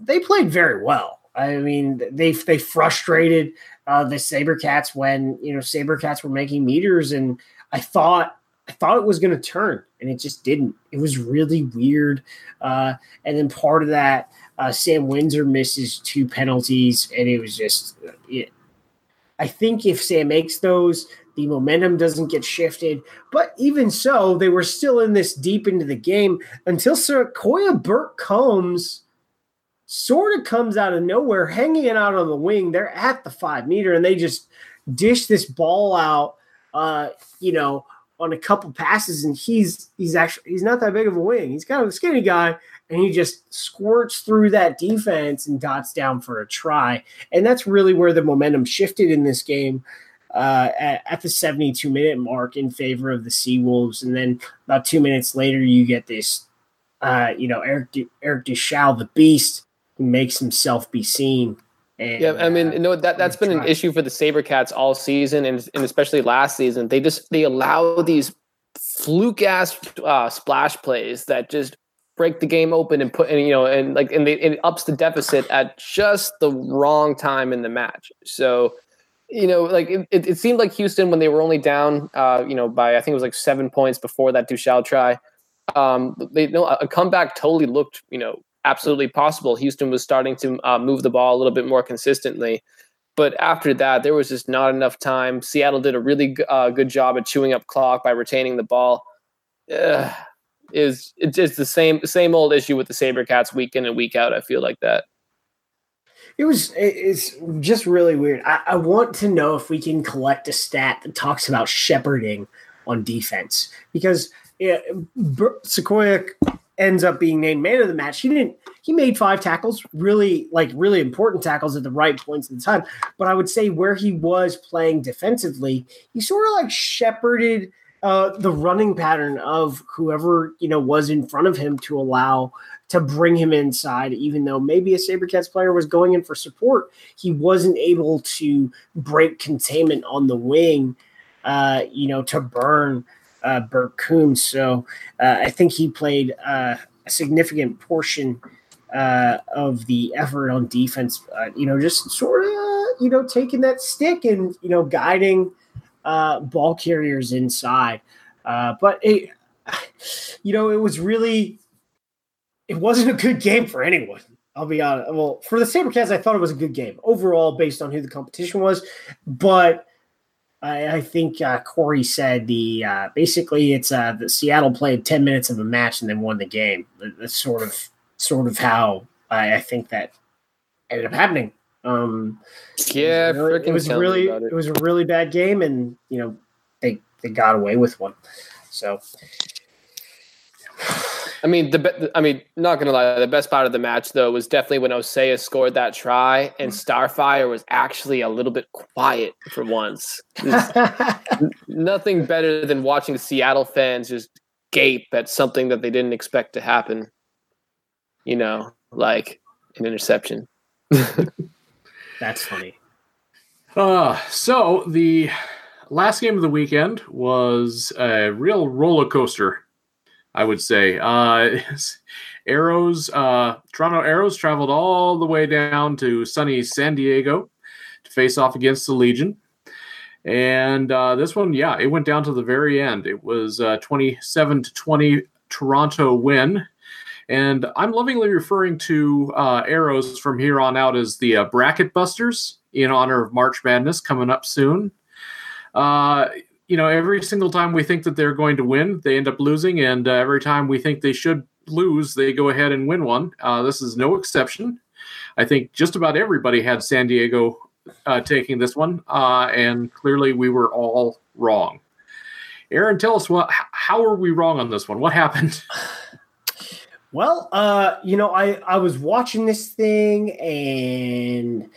they played very well. I mean, they they frustrated uh, the SaberCats when, you know, SaberCats were making meters, and I thought I thought it was going to turn, and it just didn't. It was really weird. Uh, and then part of that, uh, Sam Windsor misses two penalties, and it was just it. I think if Sam makes those, the momentum doesn't get shifted. But even so, they were still in this deep into the game until Sequoia Burke Combs sort of comes out of nowhere, hanging out on the wing. They're at the five meter, and they just dish this ball out, uh, you know, on a couple passes. And he's he's actually he's not that big of a wing. He's kind of a skinny guy, and he just squirts through that defense and dots down for a try. And that's really where the momentum shifted in this game uh, at, at the seventy-two minute mark in favor of the Seawolves. And then about two minutes later, you get this, uh, you know, Eric D- Eric Deschal, the beast, makes himself be seen. And, yeah, I mean, no, that that's been an issue for the SaberCats all season, and, and especially last season. They just they allow these fluke ass uh, splash plays that just break the game open and put, and you know, and like, and they it ups the deficit at just the wrong time in the match. So, you know, like it, it, it seemed like Houston, when they were only down, uh, you know, by I think it was like seven points before that Duchal try. Um, they no a comeback totally looked, you know, absolutely possible. Houston was starting to uh, move the ball a little bit more consistently, but after that, there was just not enough time. Seattle did a really uh, good job at chewing up clock by retaining the ball. Ugh. Is it's just the same same old issue with the SaberCats week in and week out. I feel like that. It was it's just really weird. I, I want to know if we can collect a stat that talks about shepherding on defense, because yeah, Sequoia ends up being named man of the match. He didn't, he made five tackles, really like really important tackles at the right points in time. But I would say where he was playing defensively, he sort of like shepherded uh, the running pattern of whoever, you know, was in front of him to allow to bring him inside, even though maybe a SaberCats player was going in for support. He wasn't able to break containment on the wing, uh, you know, to burn Uh, Burke Combs. So uh, I think he played uh, a significant portion uh, of the effort on defense, uh, you know, just sort of, you know, taking that stick and, you know, guiding uh, ball carriers inside. Uh, but, it, you know, it was really, it wasn't a good game for anyone. I'll be honest. Well, for the SaberCats, I thought it was a good game overall based on who the competition was, but I, I think uh, Corey said the uh, basically it's uh, the Seattle played ten minutes of a match and then won the game. That's sort of sort of how I, I think that ended up happening. Um, yeah, it was really it was, really, it. it was a really bad game, and you know they they got away with one. So, I mean, the I mean, not gonna lie, the best part of the match though was definitely when Osea scored that try, and Starfire was actually a little bit quiet for once. Nothing better than watching the Seattle fans just gape at something that they didn't expect to happen. You know, like an interception. That's funny. Uh, so the last game of the weekend was a real roller coaster. I would say. Uh, Arrows, uh, Toronto Arrows traveled all the way down to sunny San Diego to face off against the Legion. And uh, this one, yeah, it went down to the very end. It was a twenty-seven to twenty Toronto win. And I'm lovingly referring to uh, Arrows from here on out as the uh, Bracket Busters in honor of March Madness coming up soon. Uh, you know, every single time we think that they're going to win, they end up losing. And uh, every time we think they should lose, they go ahead and win one. Uh, this is no exception. I think just about everybody had San Diego uh, taking this one. Uh, and clearly we were all wrong. Aaron, tell us what, how are we wrong on this one? What happened? Well, uh, you know, I, I was watching this thing, and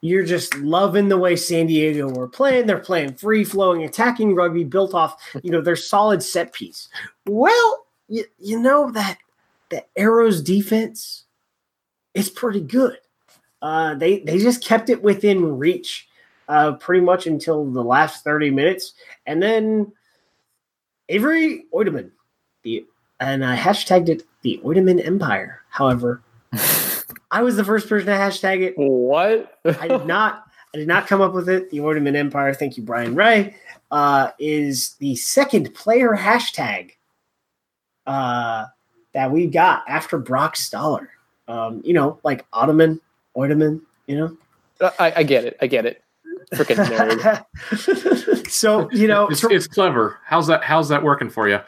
you're just loving the way San Diego were playing. They're playing free-flowing, attacking rugby built off, you know, their solid set piece. Well, you, you know that the Arrows defense is pretty good. Uh, they, they just kept it within reach uh, pretty much until the last thirty minutes. And then Avery Oideman, the and I hashtagged it the Oideman Empire. However, I was the first person to hashtag it. What? I did not. I did not come up with it. The Oideman Empire. Thank you, Brian Ray. Uh, is the second player hashtag uh, that we got after Brock Stoller. Um, you know, like Ottoman, Oideman. You know. Uh, I, I get it. I get it. Freaking nerd. So you know, it's, it's clever. How's that? How's that working for you?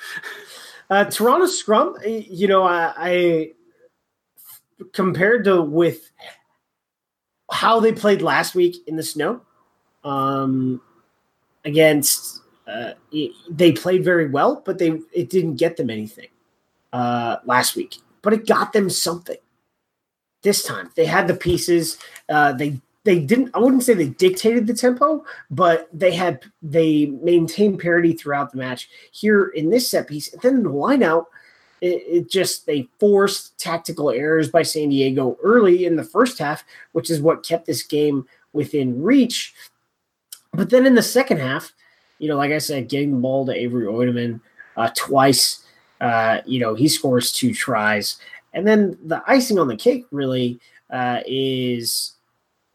Uh, Toronto scrum, you know, I, I compared to with how they played last week in the snow um, against uh, it, they played very well, but they it didn't get them anything uh, last week, but it got them something this time. They had the pieces. Uh, they they didn't. I wouldn't say they dictated the tempo, but they had they maintained parity throughout the match here in this set piece. And then in the lineout, it, it just they forced tactical errors by San Diego early in the first half, which is what kept this game within reach. But then in the second half, you know, like I said, getting the ball to Avery Oideman uh, twice, uh, you know, he scores two tries, and then the icing on the cake really uh, is.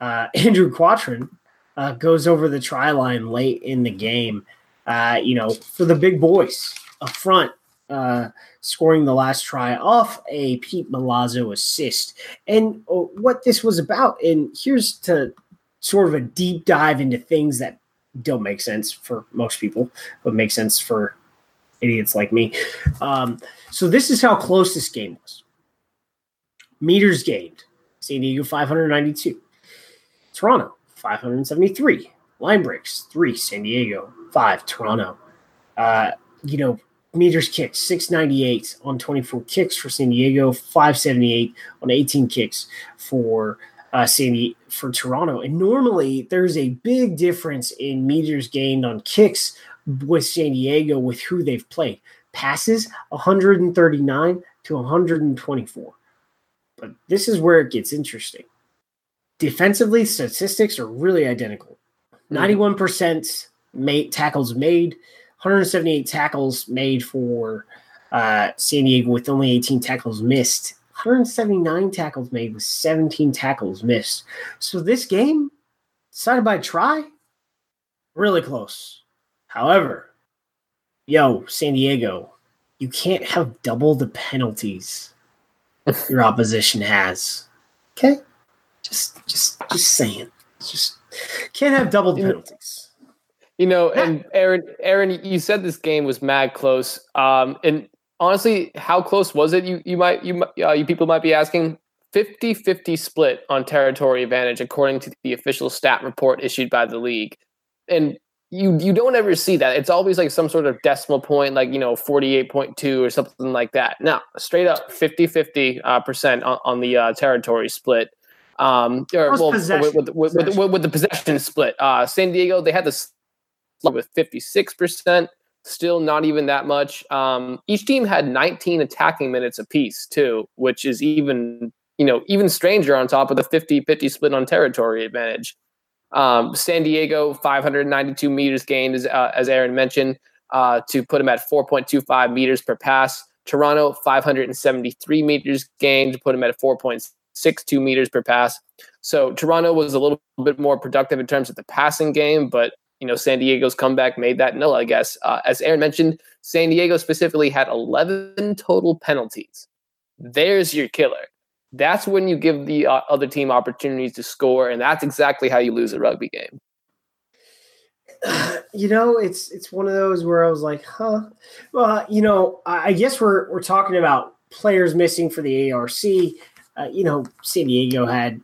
Uh, Andrew Quatrin uh, goes over the try line late in the game, uh, you know, for the big boys up front, uh, scoring the last try off a Pete Milazzo assist. And oh, what this was about, and here's to sort of a deep dive into things that don't make sense for most people, but make sense for idiots like me. Um, so this is how close this game was. Meters gained, San Diego five hundred ninety-two. Toronto, five hundred seventy-three. Line breaks, three. San Diego, five. Toronto. Uh, you know, meters kicked, six ninety-eight on twenty-four kicks for San Diego, five seventy-eight on eighteen kicks for uh, San Diego, for Toronto. And normally there's a big difference in meters gained on kicks with San Diego with who they've played. Passes, one thirty-nine to one twenty-four. But this is where it gets interesting. Defensively, statistics are really identical. ninety-one percent made, tackles made, one seventy-eight tackles made for uh, San Diego with only eighteen tackles missed. one seventy-nine tackles made with seventeen tackles missed. So this game, decided by try, really close. However, yo, San Diego, you can't have double the penalties your opposition has. Okay? Just, just, just saying. Just can't have double penalties. You know, and Aaron, Aaron, you said this game was mad close. Um, and honestly, how close was it? You, you might, you, uh, you people might be asking. fifty-fifty split on territory advantage, according to the official stat report issued by the league. And you, you don't ever see that. It's always like some sort of decimal point, like you know, forty-eight point two or something like that. Now, straight up fifty-fifty uh, percent on, on the uh, territory split. Um, or, well, with, with, with, with, with, with the possession split, uh, San Diego, they had this with fifty-six percent, still not even that much. Um, each team had nineteen attacking minutes apiece too, which is even, you know, even stranger on top of the fifty-fifty split on territory advantage. Um, San Diego, five hundred ninety-two meters gained, as, uh, as Aaron mentioned, uh, to put him at four point two five meters per pass. Toronto, five hundred seventy-three meters gained to put him at four point six two meters per pass. So Toronto was a little bit more productive in terms of the passing game, but, you know, San Diego's comeback made that null, I guess. Uh, as Aaron mentioned, San Diego specifically had eleven total penalties. There's your killer. That's when you give the uh, other team opportunities to score, and that's exactly how you lose a rugby game. You know, it's it's one of those where I was like, huh. Well, you know, I guess we're we're talking about players missing for the A R C. Uh, you know, San Diego had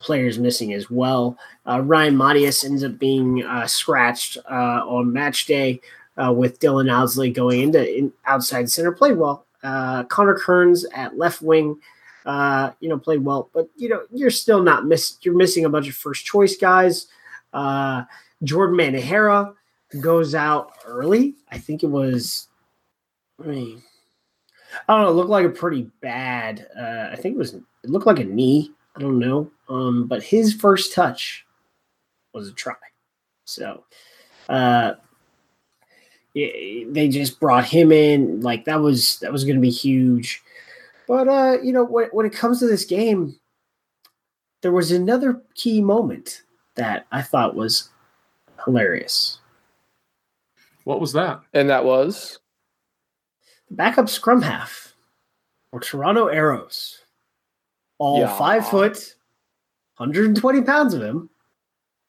players missing as well. Uh, Ryan Matias ends up being uh, scratched uh, on match day uh, with Dylan Owsley going into in, outside center. Played well. Uh, Connor Kearns at left wing. Uh, you know, played well, but you know, you're still not miss. You're missing a bunch of first choice guys. Uh, Jordan Manahera goes out early. I think it was, I mean, I don't know. It looked like a pretty bad, uh, I think it was, it looked like a knee. I don't know. Um, but his first touch was a try. So, uh, it, they just brought him in. Like that was, that was going to be huge. But, uh, you know, when, when it comes to this game, there was another key moment that I thought was hilarious. What was that? And that was? The backup scrum half, or Toronto Arrows. All yeah. five foot, one hundred twenty pounds of him.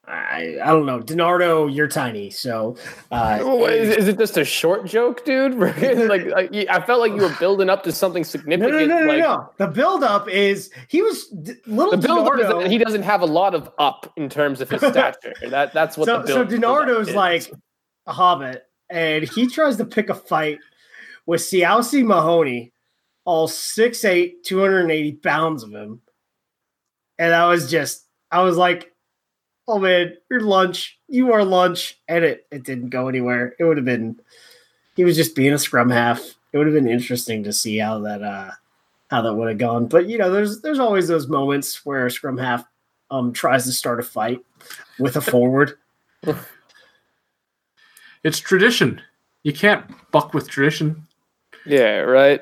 I I don't know. DiNardo, you're tiny, so. Uh, oh, is, is it just a short joke, dude? like, like I felt like you were building up to something significant. No, no, no, no. Like, no. The build-up is he was little the build-up DiNardo. Is that he doesn't have a lot of up in terms of his stature. that that's what. So, the so DiNardo's like a hobbit, and he tries to pick a fight with Siausi Mahoney, all six eight, two hundred eighty pounds of him, and I was just, I was like. Oh man, you're lunch. You are lunch. And it, it didn't go anywhere. It would have been, he was just being a scrum half. It would have been interesting to see how that, uh, how that would have gone. But you know, there's, there's always those moments where a scrum half, um, tries to start a fight with a forward. It's tradition. You can't buck with tradition. Yeah. Right.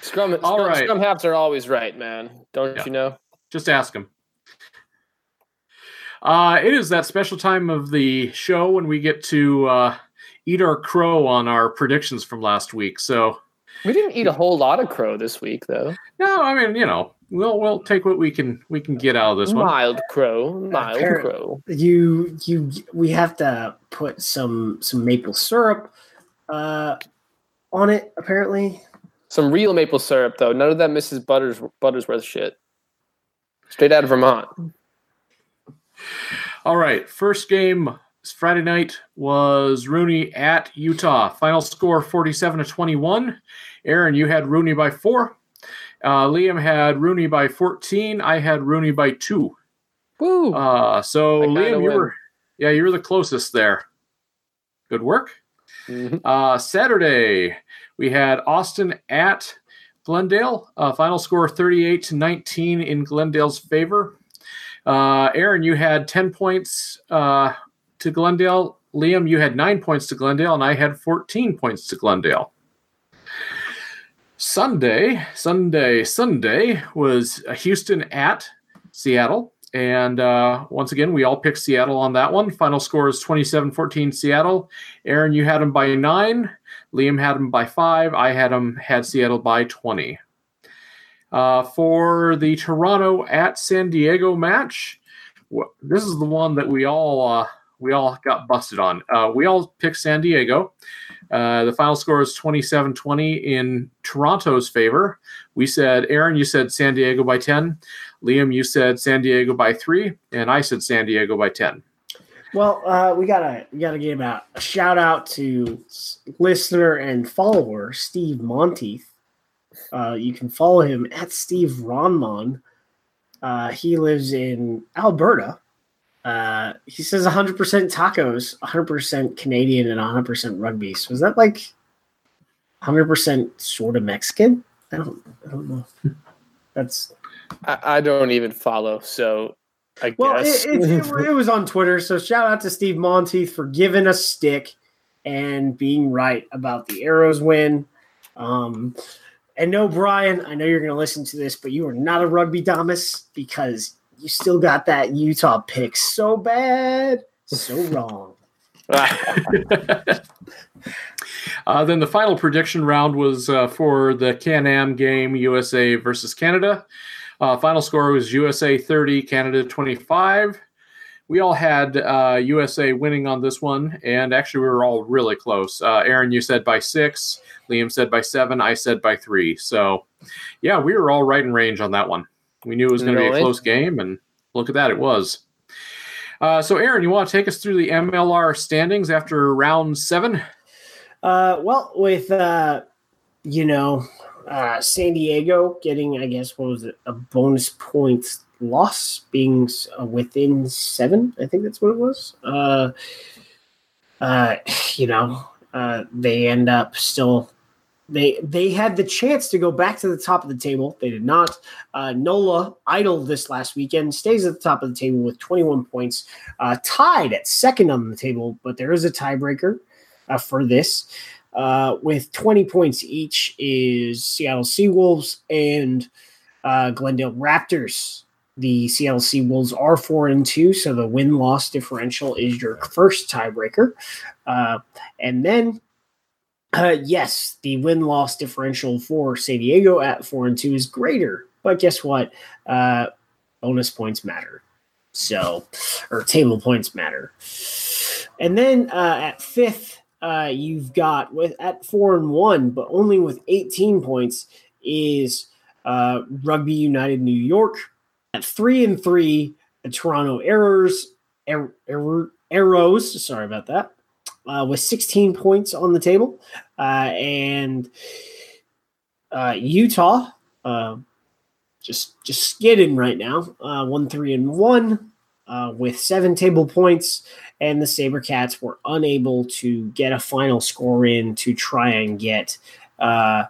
Scrum, All scrum, right. Scrum halves are always right, man. Don't yeah. you know? Just ask them. Uh, it is that special time of the show when we get to uh, eat our crow on our predictions from last week. So we didn't eat a whole lot of crow this week, though. No, I mean, you know, we'll we'll take what we can we can get out of this one. Mild crow, mild Apparently, crow. You you we have to put some some maple syrup uh, on it. Apparently, some real maple syrup, though. None of that Missus Butters Buttersworth shit. Straight out of Vermont. All right, first game Friday night was Rooney at Utah. Final score forty-seven to twenty-one. Aaron, you had Rooney by four. Uh, Liam had Rooney by fourteen. I had Rooney by two. Woo! Uh, so Liam, you win. were yeah, you were the closest there. Good work. Mm-hmm. Uh, Saturday we had Austin at Glendale. Uh, final score thirty-eight to nineteen in Glendale's favor. Uh, Aaron, you had ten points uh, to Glendale. Liam, you had nine points to Glendale, and I had fourteen points to Glendale. Sunday, Sunday, Sunday was Houston at Seattle. And uh, once again, we all picked Seattle on that one. Final score is twenty-seven fourteen Seattle. Aaron, you had him by nine. Liam had him by five. I had him had Seattle by twenty. Uh, for the Toronto at San Diego match, this is the one that we all uh, we all got busted on. Uh, we all picked San Diego. Uh, the final score is twenty-seven twenty in Toronto's favor. We said, Aaron, you said San Diego by ten. Liam, you said San Diego by three, and I said San Diego by ten. Well, uh, we gotta we gotta give out a shout out to listener and follower Steve Monteith. Uh, you can follow him at Steve Ronmon. Uh, he lives in Alberta. Uh, he says one hundred percent tacos, one hundred percent Canadian, and one hundred percent rugby. So is that like one hundred percent sort of Mexican? I don't, I don't know. That's. I, I don't even follow, so I well, guess. Well, it, it, it, it was on Twitter, so shout out to Steve Monteith for giving us stick. and being right about the Arrows win. Um, and no, Brian, I know you're going to listen to this, but you are not a rugby domus because you still got that Utah pick so bad, so wrong. uh, then the final prediction round was uh, for the Can-Am game, U S A versus Canada. Uh, final score was U S A thirty, Canada twenty-five. We all had uh, U S A winning on this one, and actually we were all really close. Uh, Aaron, you said by six. Liam said by seven. I said by three. So, yeah, we were all right in range on that one. We knew it was going to be a close game, and look at that, it was. Uh, so, Aaron, you want to take us through the M L R standings after round seven? Uh, well, with, uh, you know, uh, San Diego getting, I guess, what was it, a bonus point loss, being within seven, I think that's what it was. Uh, uh, you know, uh, they end up still. They they had the chance to go back to the top of the table. They did not. Uh, NOLA, idle this last weekend, stays at the top of the table with twenty-one points, uh, tied at second on the table, but there is a tiebreaker uh, for this. Uh, with twenty points each is Seattle Seawolves and uh, Glendale Raptors. The Seattle Seawolves are four and two, so the win-loss differential is your first tiebreaker. Uh, and then, uh, yes, the win-loss differential for San Diego at four and two is greater. But guess what? Uh, bonus points matter. So, or table points matter. And then uh, at fifth, uh, you've got, with at four and one, but only with eighteen points, is uh, Rugby United New York. At three and three, the Toronto Arrows, er, er, Arrows, sorry about that, uh, with sixteen points on the table, uh, and uh, Utah uh, just just skidding right now, uh, one three and one uh, with seven table points, and the Sabercats were unable to get a final score in to try and get. Uh,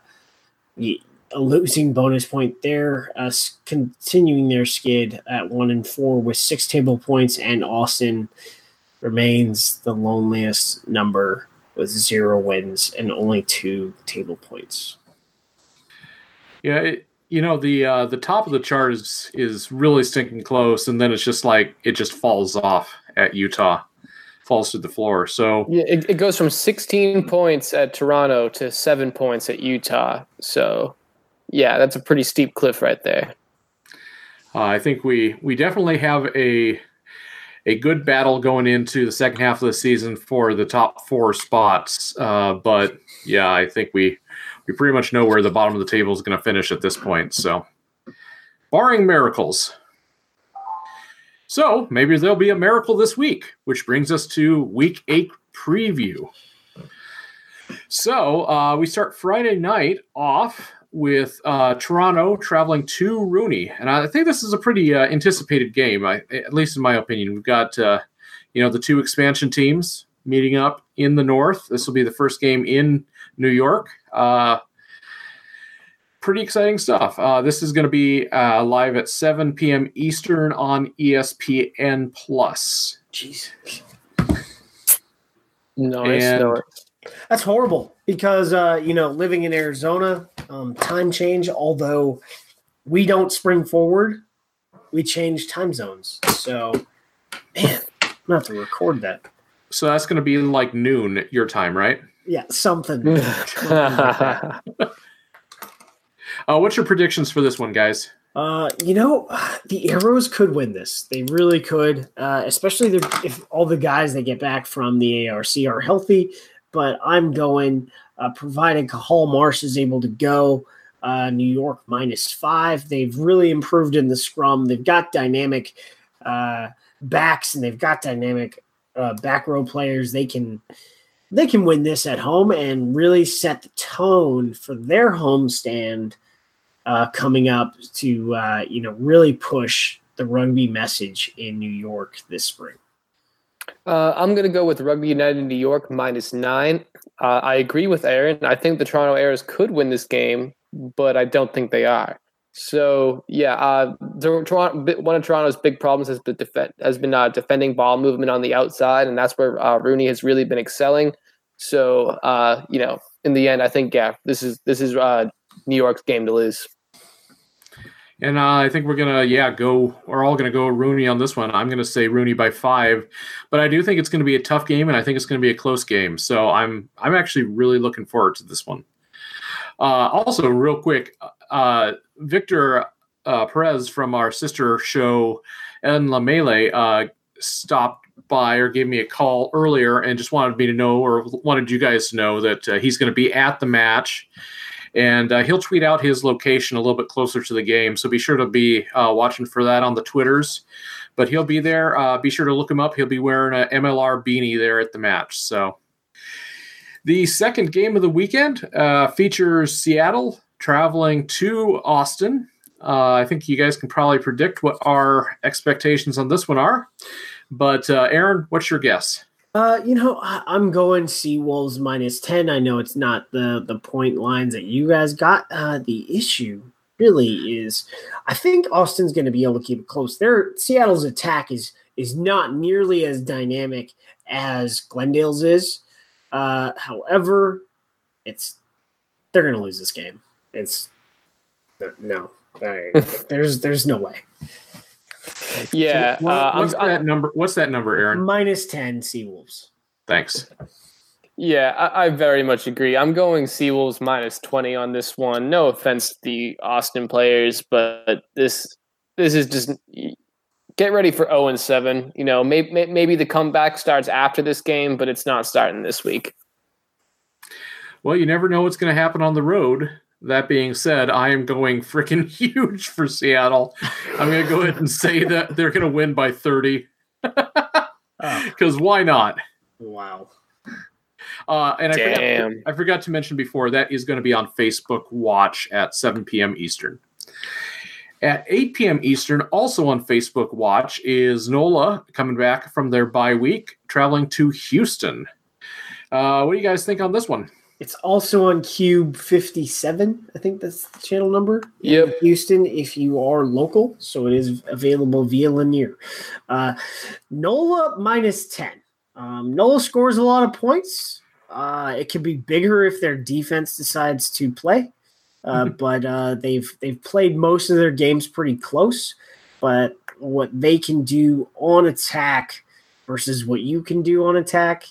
y- A losing bonus point there, uh, continuing their skid at one and four with six table points, and Austin remains the loneliest number with zero wins and only two table points. Yeah, it, you know the uh, the top of the chart is is really stinking close, and then it's just like it just falls off at Utah. Falls to the floor. So yeah, it, it goes from sixteen points at Toronto to seven points at Utah. So yeah, that's a pretty steep cliff right there. Uh, I think we we definitely have a a good battle going into the second half of the season for the top four spots. Uh, but yeah, I think we we pretty much know where the bottom of the table is going to finish at this point. So barring miracles. So maybe there'll be a miracle this week, which brings us to week eight preview. So uh, we start Friday night off with uh, Toronto traveling to Rooney. And I think this is a pretty uh, anticipated game, I, at least in my opinion. We've got uh, you know the two expansion teams meeting up in the north. This will be the first game in New York. Uh Pretty exciting stuff. Uh, this is going to be uh, live at seven p.m. Eastern on E S P N plus. Jeez. No, it's not. That's horrible because, uh, you know, living in Arizona, um, time change, although we don't spring forward, we change time zones. So, man, I'm going to have to record that. So that's going to be like noon at your time, right? Yeah, something. Uh, what's your predictions for this one, guys? Uh, you know, the Arrows could win this. They really could, uh, especially the, if all the guys they get back from the A R C are healthy. But I'm going, uh, provided Cajal Marsh is able to go, uh, New York minus five. They've really improved in the scrum. They've got dynamic uh, backs, and they've got dynamic uh, back row players. They can they can win this at home and really set the tone for their homestand. Uh, coming up to, uh, you know, really push the rugby message in New York this spring. Uh, I'm going to go with Rugby United New York minus nine. Uh, I agree with Aaron. I think the Toronto Arrows could win this game, but I don't think they are. So, yeah, uh, the, Toronto, one of Toronto's big problems has been, def- has been uh, defending ball movement on the outside, and that's where uh, Rooney has really been excelling. So, uh, you know, in the end, I think, yeah, this is this is uh, New York's game to lose. And uh, I think we're going to, yeah, go, we're all going to go Rooney on this one. I'm going to say Rooney by five, but I do think it's going to be a tough game, and I think it's going to be a close game. So I'm I'm actually really looking forward to this one. Uh, also, real quick, uh, Victor uh, Perez from our sister show, En La Melee, uh, stopped by or gave me a call earlier and just wanted me to know, or wanted you guys to know, that uh, he's going to be at the match. And uh, he'll tweet out his location a little bit closer to the game, so be sure to be uh, watching for that on the Twitters. But he'll be there. Uh, be sure to look him up. He'll be wearing an M L R beanie there at the match. So the second game of the weekend uh, features Seattle traveling to Austin. Uh, I think you guys can probably predict what our expectations on this one are. But uh, Aaron, what's your guess? Uh, you know, I'm going Seawolves minus ten. I know it's not the, the point lines that you guys got. Uh, the issue really is, I think Austin's going to be able to keep it close. Their Seattle's attack is is not nearly as dynamic as Glendale's is. Uh, however, it's they're going to lose this game. It's no, I, there's there's no way. Yeah, so what, uh, what's I'm, that I'm, number? What's that number, Aaron? Minus ten Seawolves. Thanks. Yeah, I, I very much agree. I'm going Seawolves minus twenty on this one. No offense to the Austin players, but this this is just get ready for zero and seven. You know, maybe maybe the comeback starts after this game, but it's not starting this week. Well, you never know what's going to happen on the road. That being said, I am going freaking huge for Seattle. I'm going to go ahead and say that they're going to win by thirty. Because why not? Wow. Uh, and I forgot, I forgot to mention before, that is going to be on Facebook Watch at seven p.m. Eastern. At eight p.m. Eastern, also on Facebook Watch, is NOLA coming back from their bye week, traveling to Houston. Uh, what do you guys think on this one? It's also on Cube fifty-seven. I think that's the channel number. Yep. Houston, if you are local. So it is available via linear. Uh, NOLA minus ten. Um, NOLA scores a lot of points. Uh, it could be bigger if their defense decides to play. Uh, mm-hmm. But uh, they've they've played most of their games pretty close. But what they can do on attack versus what you can do on attack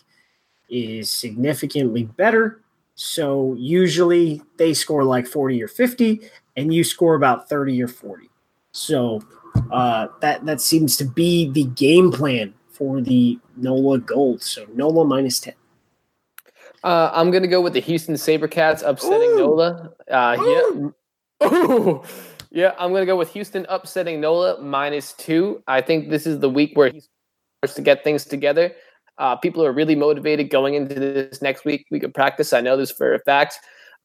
is significantly better. So usually they score like forty or fifty, and you score about thirty or forty. So uh, that, that seems to be the game plan for the NOLA Gold. So NOLA minus ten. Uh, I'm going to go with the Houston SaberCats upsetting Ooh. NOLA. Uh, Ooh. Yeah. Ooh. yeah, I'm going to go with Houston upsetting NOLA minus two. I think this is the week where he starts to get things together. Uh, people are really motivated going into this next week. We could practice. I know this for a fact.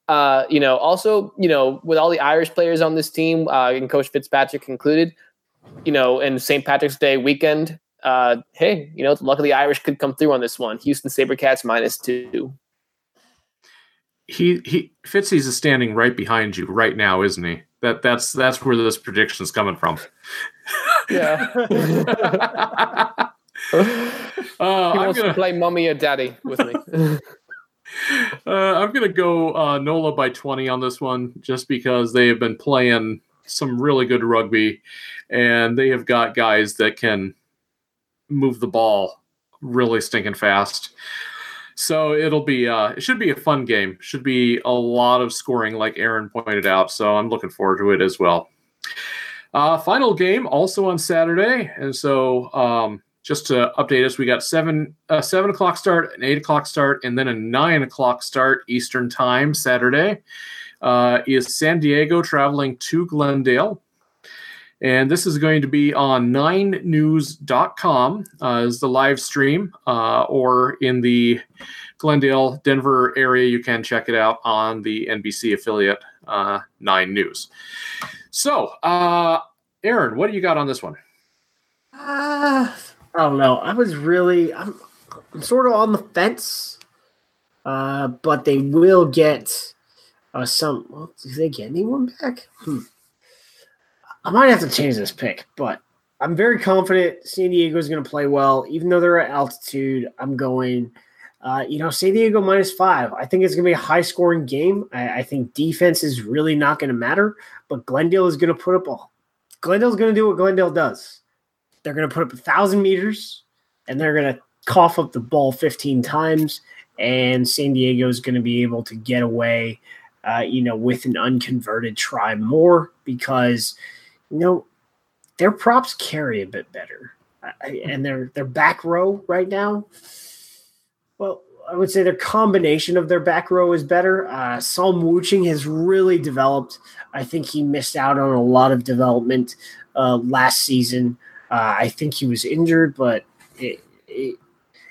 Uh, you know, also, you know, with all the Irish players on this team, uh, and Coach Fitzpatrick included, you know, and Saint Patrick's Day weekend, uh, hey, you know, luckily Irish could come through on this one. Houston SaberCats minus two. He he, Fitzy's is standing right behind you right now, isn't he? That that's that's where this prediction is coming from. Yeah. Uh, he wants gonna, to play mommy or daddy with me. uh, I'm going to go uh, NOLA by twenty on this one, just because they have been playing some really good rugby, and they have got guys that can move the ball really stinking fast. So it'll be uh, it should be a fun game. Should be a lot of scoring, like Aaron pointed out. So I'm looking forward to it as well. Uh, final game also on Saturday, and so. Um, Just to update us, we got seven uh, seven o'clock start, an eight o'clock start, and then a nine o'clock start Eastern time Saturday. Uh, is San Diego traveling to Glendale, and this is going to be on nine news dot com uh, is the live stream, uh, or in the Glendale, Denver area, you can check it out on the N B C affiliate uh, Nine News. So, uh, Aaron, what do you got on this one? Ah. Uh... I don't know. I was really, I'm, I'm sort of on the fence, uh, but they will get uh, some. Well, do they get anyone back? Hmm. I might have to change this pick, but I'm very confident San Diego is going to play well, even though they're at altitude. I'm going Uh, you know, San Diego minus five. I think it's going to be a high-scoring game. I, I think defense is really not going to matter, but Glendale is going to put up a – Glendale's going to do what Glendale does. They're going to put up one thousand meters, and they're going to cough up the ball fifteen times, and San Diego is going to be able to get away, uh, you know, with an unconverted try more because, you know, their props carry a bit better. I, and their their back row right now – well, I would say their combination of their back row is better. Uh, Saul Mooching has really developed. I think he missed out on a lot of development uh, last season. Uh, I think he was injured, but it, it,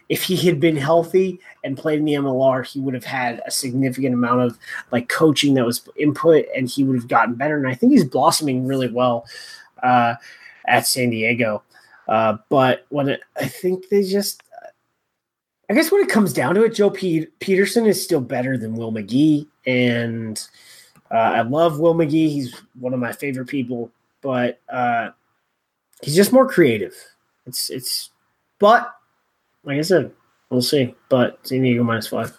if he had been healthy and played in the M L R, he would have had a significant amount of like coaching that was input, and he would have gotten better. And I think he's blossoming really well uh, at San Diego. Uh, but when it, I think they just – I guess when it comes down to it, Joe P- Peterson is still better than Will McGee, and uh, I love Will McGee. He's one of my favorite people, but uh, he's just more creative. It's it's, but like I said, we'll see. But San Diego minus five.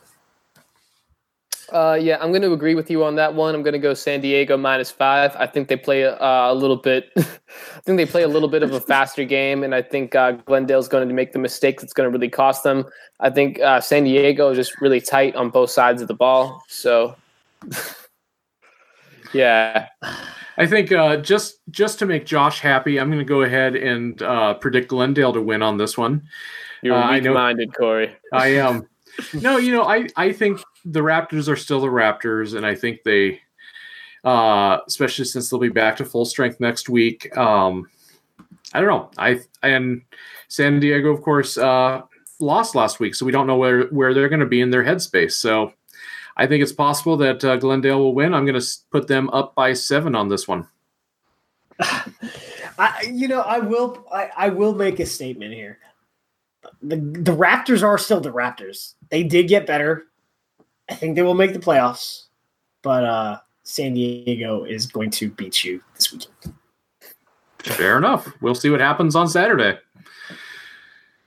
Uh, yeah, I'm going to agree with you on that one. I'm going to go San Diego minus five. I think they play uh, a little bit. I think they play a little bit of a faster game, and I think uh, Glendale's going to make the mistakes that's going to really cost them. I think uh, San Diego is just really tight on both sides of the ball. So, yeah, I think uh, just just to make Josh happy, I'm going to go ahead and uh, predict Glendale to win on this one. You're uh, weak-minded, I know, Corey. I am. No, you know, I, I think the Raptors are still the Raptors, and I think they, uh, especially since they'll be back to full strength next week. Um, I don't know. I and San Diego, of course, uh, lost last week, so we don't know where, where they're going to be in their headspace. So I think it's possible that uh, Glendale will win. I'm going to put them up by seven on this one. I, you know, I will. I, I will make a statement here. The, the Raptors are still the Raptors. They did get better. I think they will make the playoffs, but uh, San Diego is going to beat you this weekend. Fair enough. We'll see what happens on Saturday.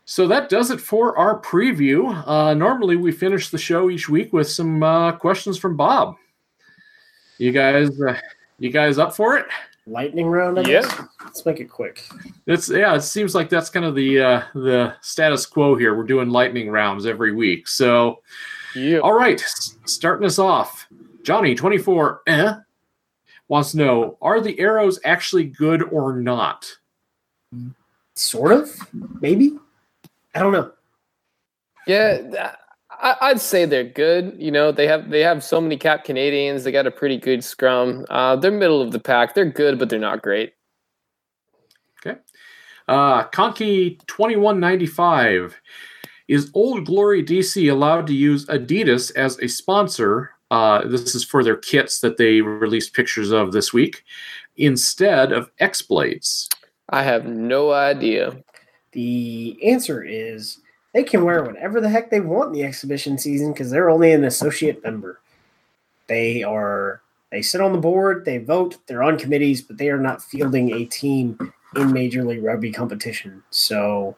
So that does it for our preview. Uh, normally we finish the show each week with some uh, questions from Bob. You guys, uh, you guys up for it? Lightning round, I guess. Yep. Let's make it quick. It's yeah. It seems like that's kind of the uh, the status quo here. We're doing lightning rounds every week. So, yep. All right, starting us off. Johnny twenty-four eh, wants to know: are the arrows actually good or not? Sort of, maybe. I don't know. Yeah, I, I'd say they're good. You know, they have they have so many cap Canadians. They got a pretty good scrum. Uh, they're middle of the pack. They're good, but they're not great. Okay. Uh, Conky twenty-one ninety-five. Is Old Glory D C allowed to use Adidas as a sponsor? Uh, this is for their kits that they released pictures of this week instead of X-Blades. I have no idea. The answer is they can wear whatever the heck they want in the exhibition season because they're only an associate member. They are... They sit on the board, they vote, they're on committees, but they are not fielding a team in Major League Rugby competition. So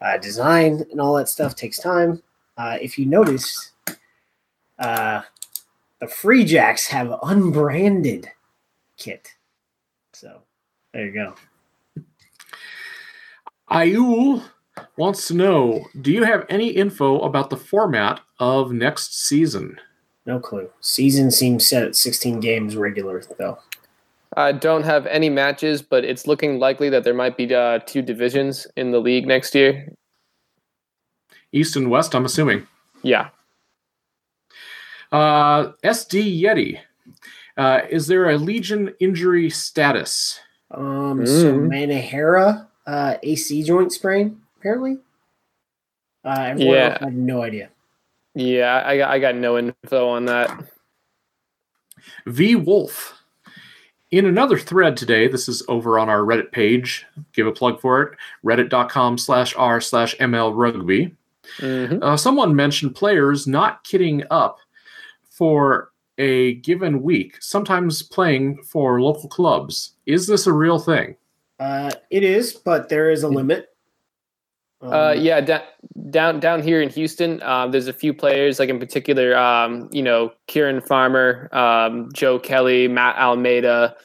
uh, design and all that stuff takes time. Uh, if you notice, uh, the Free Jacks have unbranded kit. So there you go. Ayul wants to know, do you have any info about the format of next season? No clue. Season seems set at sixteen games regular, though. I don't have any matches, but it's looking likely that there might be uh, two divisions in the league next year. East and West, I'm assuming. Yeah. Uh, S D Yeti. Uh, is there a Legion injury status? Um, mm. So Manahara, uh, A C joint sprain, apparently. Uh, everyone yeah. else, I have no idea. Yeah, I got, I got no info on that. V. Wolf. In another thread today, this is over on our Reddit page. Give a plug for it. Reddit.com slash r slash ML Rugby. Mm-hmm. Uh, someone mentioned players not kitting up for a given week, sometimes playing for local clubs. Is this a real thing? Uh, it is, but there is a limit. Um, uh, yeah, down, down down here in Houston, um, there's a few players, like in particular, um, you know, Kieran Farmer, um, Joe Kelly, Matt Almeida,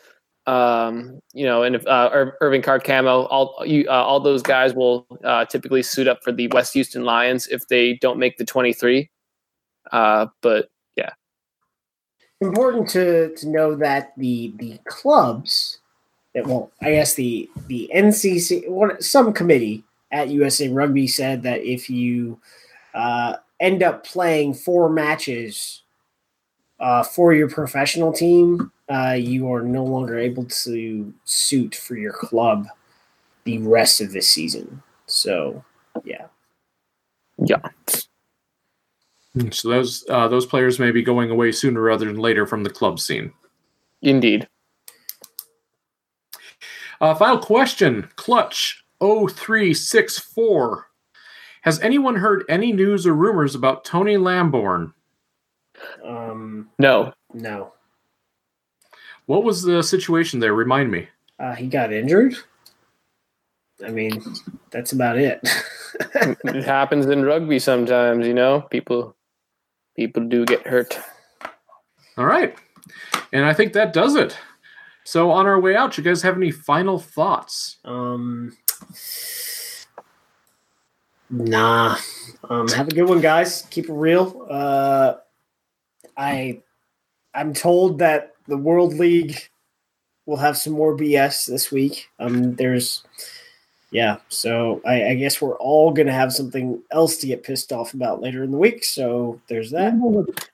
um, you know, and uh, Irving Carcamo. All you, uh, all those guys will uh, typically suit up for the West Houston Lions if they don't make the twenty-three. Uh, but yeah, important to to know that the the clubs, that, well, I guess the the N C C, what, some committee at U S A Rugby said that if you uh, end up playing four matches uh, for your professional team, uh, you are no longer able to suit for your club the rest of this season. So, yeah. Yeah. So those uh, those players may be going away sooner rather than later from the club scene. Indeed. Uh, final question, Clutch oh three six four. Has anyone heard any news or rumors about Tony Lamborn? Um, no. No. What was the situation there? Remind me. Uh, he got injured. I mean, that's about it. It happens in rugby sometimes, you know? People people do get hurt. All right. And I think that does it. So on our way out, you guys have any final thoughts? Um, nah. Um, have a good one, guys. Keep it real. Uh, I, I'm told that the World League will have some more B S this week. Um, there's, yeah. So I, I guess we're all gonna have something else to get pissed off about later in the week. So there's that.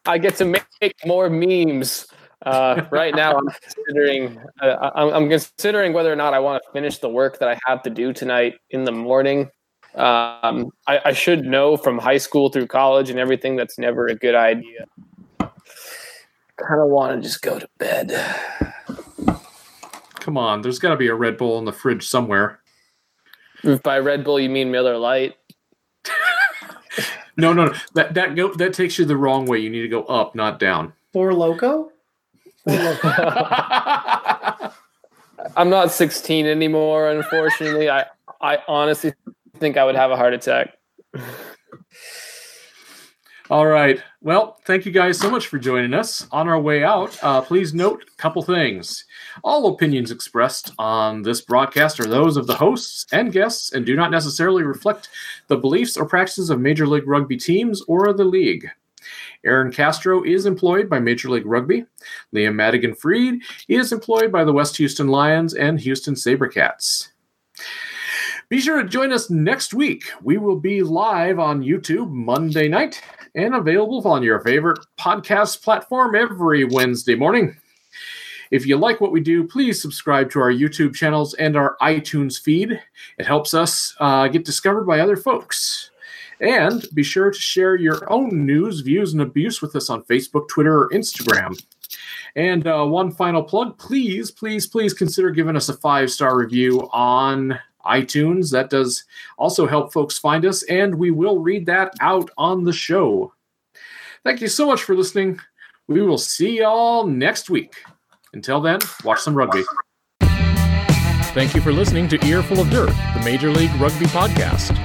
I get to make more memes. Uh, right now, I'm considering uh, I'm, I'm considering whether or not I want to finish the work that I have to do tonight in the morning. Um, I, I should know from high school through college and everything that's never a good idea. Kind of want to just go to bed. Come on, there's got to be a Red Bull in the fridge somewhere. If by Red Bull you mean Miller Lite? no, no, no. That that go, that takes you the wrong way. You need to go up, not down. Four Loko? I'm not sixteen anymore, unfortunately. I, I honestly think I would have a heart attack. All right. Well, thank you guys so much for joining us. On our way out, uh, please note a couple things. All opinions expressed on this broadcast are those of the hosts and guests and do not necessarily reflect the beliefs or practices of Major League Rugby teams or the league. Aaron Castro is employed by Major League Rugby. Liam Madigan Fried is employed by the West Houston Lions and Houston Sabercats. Be sure to join us next week. We will be live on YouTube Monday night and available on your favorite podcast platform every Wednesday morning. If you like what we do, please subscribe to our YouTube channels and our iTunes feed. It helps us uh, get discovered by other folks. And be sure to share your own news, views, and abuse with us on Facebook, Twitter, or Instagram. And uh, one final plug, please, please, please consider giving us a five-star review on iTunes. That does also help folks find us, and we will read that out on the show. Thank you so much for listening. We will see y'all next week. Until then, watch some rugby. Thank you for listening to Ear Full of Dirt, the Major League Rugby podcast.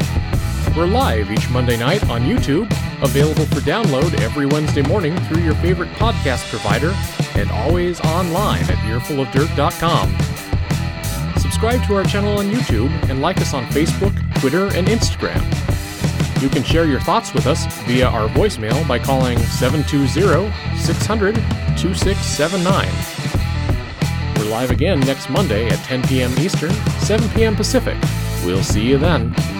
We're live each Monday night on YouTube, available for download every Wednesday morning through your favorite podcast provider, and always online at ear full of dirt dot com. Subscribe to our channel on YouTube and like us on Facebook, Twitter, and Instagram. You can share your thoughts with us via our voicemail by calling seven two zero, six zero zero, two six seven nine. We're live again next Monday at ten p.m. Eastern, seven p.m. Pacific. We'll see you then.